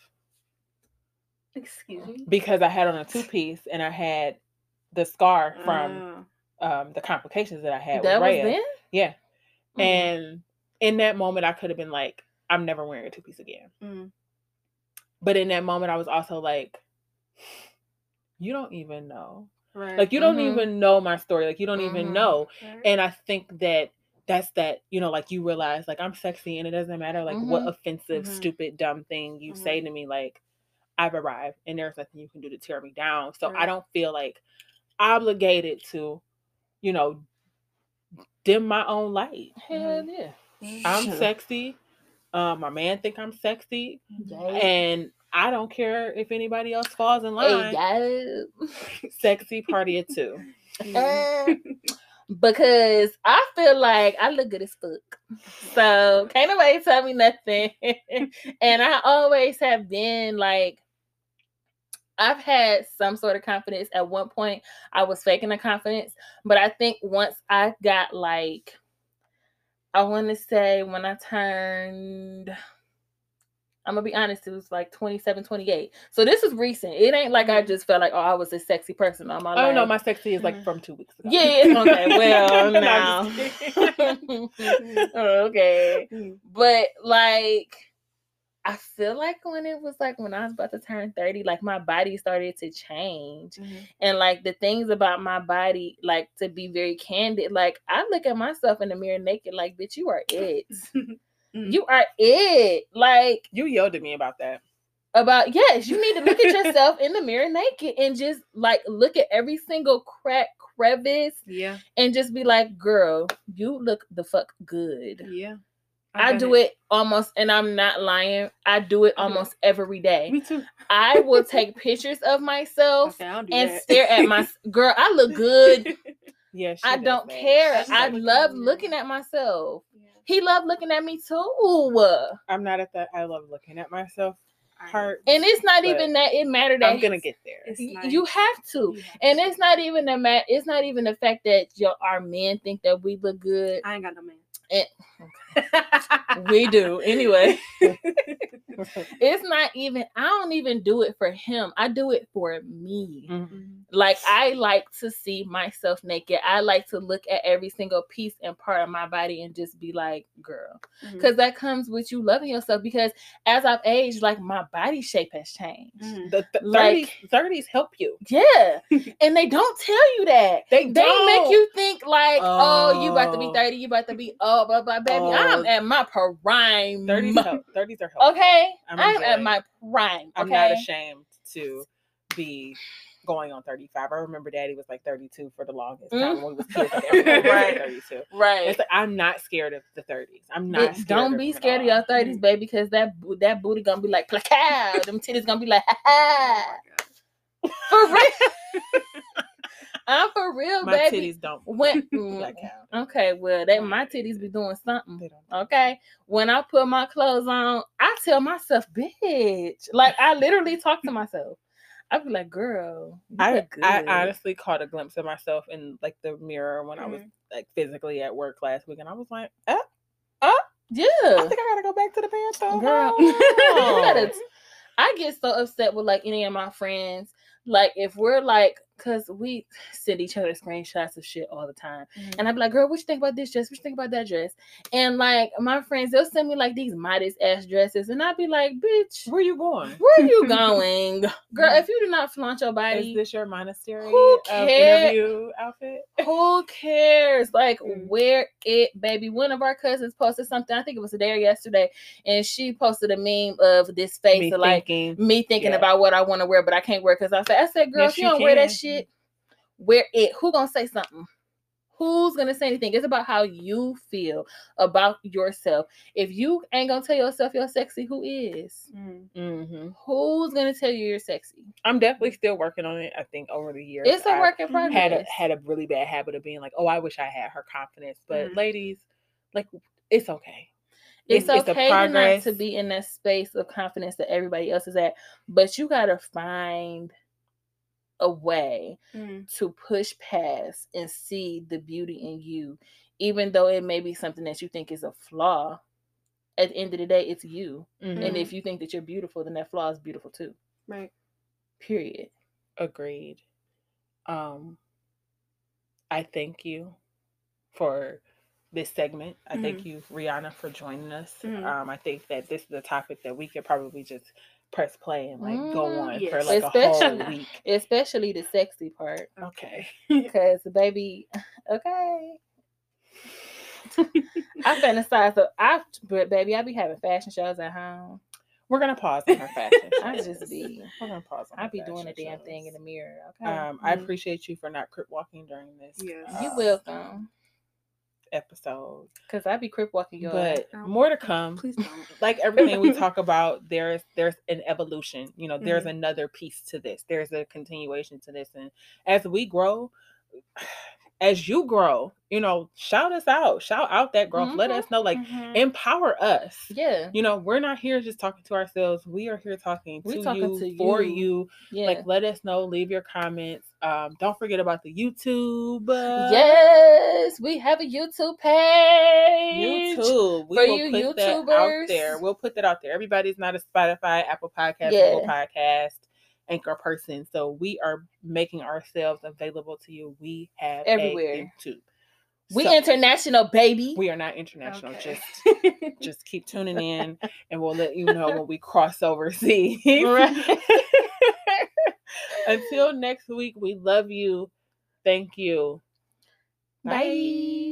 Excuse me. Because I had on a two piece and I had the scar from. Uh. Um, the complications that I had that with Rhea. Was then? Yeah. Mm. And in that moment, I could have been like, I'm never wearing a two-piece again. Mm. But in that moment, I was also like, you don't even know. Right. Like, you mm-hmm. don't even know my story. Like, you don't mm-hmm. even know. Right. And I think that that's that, you know, like, you realize, like, I'm sexy and it doesn't matter, like, mm-hmm. what offensive, mm-hmm. stupid, dumb thing you mm-hmm. say to me, like, I've arrived and there's nothing you can do to tear me down. So right. I don't feel like obligated to, you know, dim my own light. Hell yeah. I'm sexy. Um, my man think I'm sexy. Yes. And I don't care if anybody else falls in line. Yes. Sexy party at two. Mm. Uh, because I feel like I look good as fuck. So can't nobody tell me nothing. And I always have been like, I've had some sort of confidence. At one point, I was faking the confidence. But I think once I got like, I want to say when I turned, I'm going to be honest, it was like twenty-seven, twenty-eight. So this is recent. It ain't like I just felt like, oh, I was a sexy person all my life. Oh, no, my sexy is like from two weeks ago. Yeah, yeah. Okay, well, now. Okay. But like, I feel like when it was like when I was about to turn thirty, like my body started to change. Mm-hmm. And like the things about my body, like to be very candid, like I look at myself in the mirror naked, like, bitch, you are it. Mm-hmm. You are it. Like, you yelled at me about that. About, yes, you need to look at yourself in the mirror naked and just like look at every single crack, crevice. Yeah. And just be like, girl, you look the fuck good. Yeah. I, I do it. it almost, and I'm not lying, I do it almost every day. Me too. I will take pictures of myself okay, and that. stare at my girl. I look good. Yeah, I don't that. care. I love good. looking at myself. Yeah. He loved looking at me too. I'm not at that. I love looking at myself. Hurt, and it's not even that it mattered. I'm gonna get there. It's nice. You have to, yeah. And it's not even a mat. It's not even the fact that your our men think that we look good. I ain't got no man. And, we do anyway. It's not even, I don't even do it for him, I do it for me. Mm-hmm. Like, I like to see myself naked. I like to look at every single piece and part of my body and just be like, girl, because mm-hmm. that comes with you loving yourself. Because as I've aged, like my body shape has changed. Mm-hmm. The th- like, thirties help you, yeah. And they don't tell you that. They, they don't. Make you think like, oh. oh, you about to be thirty, you about to be oh, blah, blah, baby. Oh. I'm at my prime. thirties, help. thirties are helpful. Okay, I'm, I'm at my prime. Okay? I'm not ashamed to be going on thirty-five. I remember Daddy was like thirty-two for the longest time mm. when we was kids. Like everyone right, thirty-two. Right. It's like, I'm not scared of the thirties. I'm not. It, scared don't of be scared of your thirties, mm. baby, because that that booty gonna be like placow. Them titties gonna be like ha ha. Oh for real. I'm for real, my baby. My titties don't. When, mm, okay, well, they, my titties be doing something. Okay, when I put my clothes on, I tell myself, bitch. Like, I literally talk to myself. I be like, girl, you I, look good. I honestly caught a glimpse of myself in, like, the mirror when mm-hmm. I was, like, physically at work last week. And I was like, oh, oh. Yeah. I think I got to go back to the pants, though. Girl. Oh. You gotta, I get so upset with, like, any of my friends. Like, if we're, like, because we send each other screenshots of shit all the time. Mm-hmm. And I'd be like, girl, what you think about this dress? What you think about that dress? And, like, my friends, they'll send me, like, these modest-ass dresses. And I'd be like, bitch. Where you going? Where you going? Girl, if you do not flaunt your body. Is this your monastery who cares? Interview outfit? Who cares? Like, mm-hmm. wear it, baby. One of our cousins posted something. I think it was today or yesterday. And she posted a meme of this face me of, like, thinking. me thinking yeah. about what I want to wear, but I can't wear because I said, I said, girl, yes, if you, you don't can. wear that shit, wear it. Who gonna say something? Who's gonna say anything? It's about how you feel about yourself. If you ain't gonna tell yourself you're sexy, who is? Mm-hmm. Who's gonna tell you you're sexy? I'm definitely still working on it. I think over the years, it's a work in progress. Had a, had a really bad habit of being like, oh, I wish I had her confidence. But mm-hmm. ladies, like, it's okay. It's, it's okay it's to not to be in that space of confidence that everybody else is at, but you gotta find a way mm. to push past and see the beauty in you, even though it may be something that you think is a flaw. At the end of the day, it's you. Mm-hmm. And if you think that you're beautiful, then that flaw is beautiful too. Right. Period. Agreed. Um, I thank you for this segment. I mm-hmm. thank you, Rheana, for joining us. Mm-hmm. Um, I think that this is a topic that we could probably just press play and like mm, go on yes. for like especially, a whole week. Especially the sexy part. Okay. Because baby, okay. I fantasize. So I, but baby, I be having fashion shows at home. We're gonna pause on her fashion. I just be. We're gonna pause. On I be doing a damn shows. thing in the mirror. Okay. Um, mm-hmm. I appreciate you for not crip walking during this. Yes. Uh, you welcome. Episode. Because I be crip walking your. But um, more to come. Please don't. Like everything we talk about, there's there's an evolution. You know, there's mm-hmm. another piece to this. There's a continuation to this, and as we grow. As you grow, you know, shout us out, shout out that growth. Mm-hmm. Let us know, like, mm-hmm. empower us. Yeah. You know, we're not here just talking to ourselves. We are here talking to, talking you, to you for you. Yeah. Like, let us know. Leave your comments. Um, don't forget about the YouTube. Yes, we have a YouTube page. YouTube. We for will you put YouTubers. That out there. We'll put that out there. Everybody's not a Spotify, Apple Podcast, yeah. Google Podcast. Anchor person, so we are making ourselves available to you. We have everywhere a YouTube. We so, international, baby. We are not international. Okay. Just, just keep tuning in, and we'll let you know when we cross overseas. Right. Until next week, we love you. Thank you. Bye. Bye.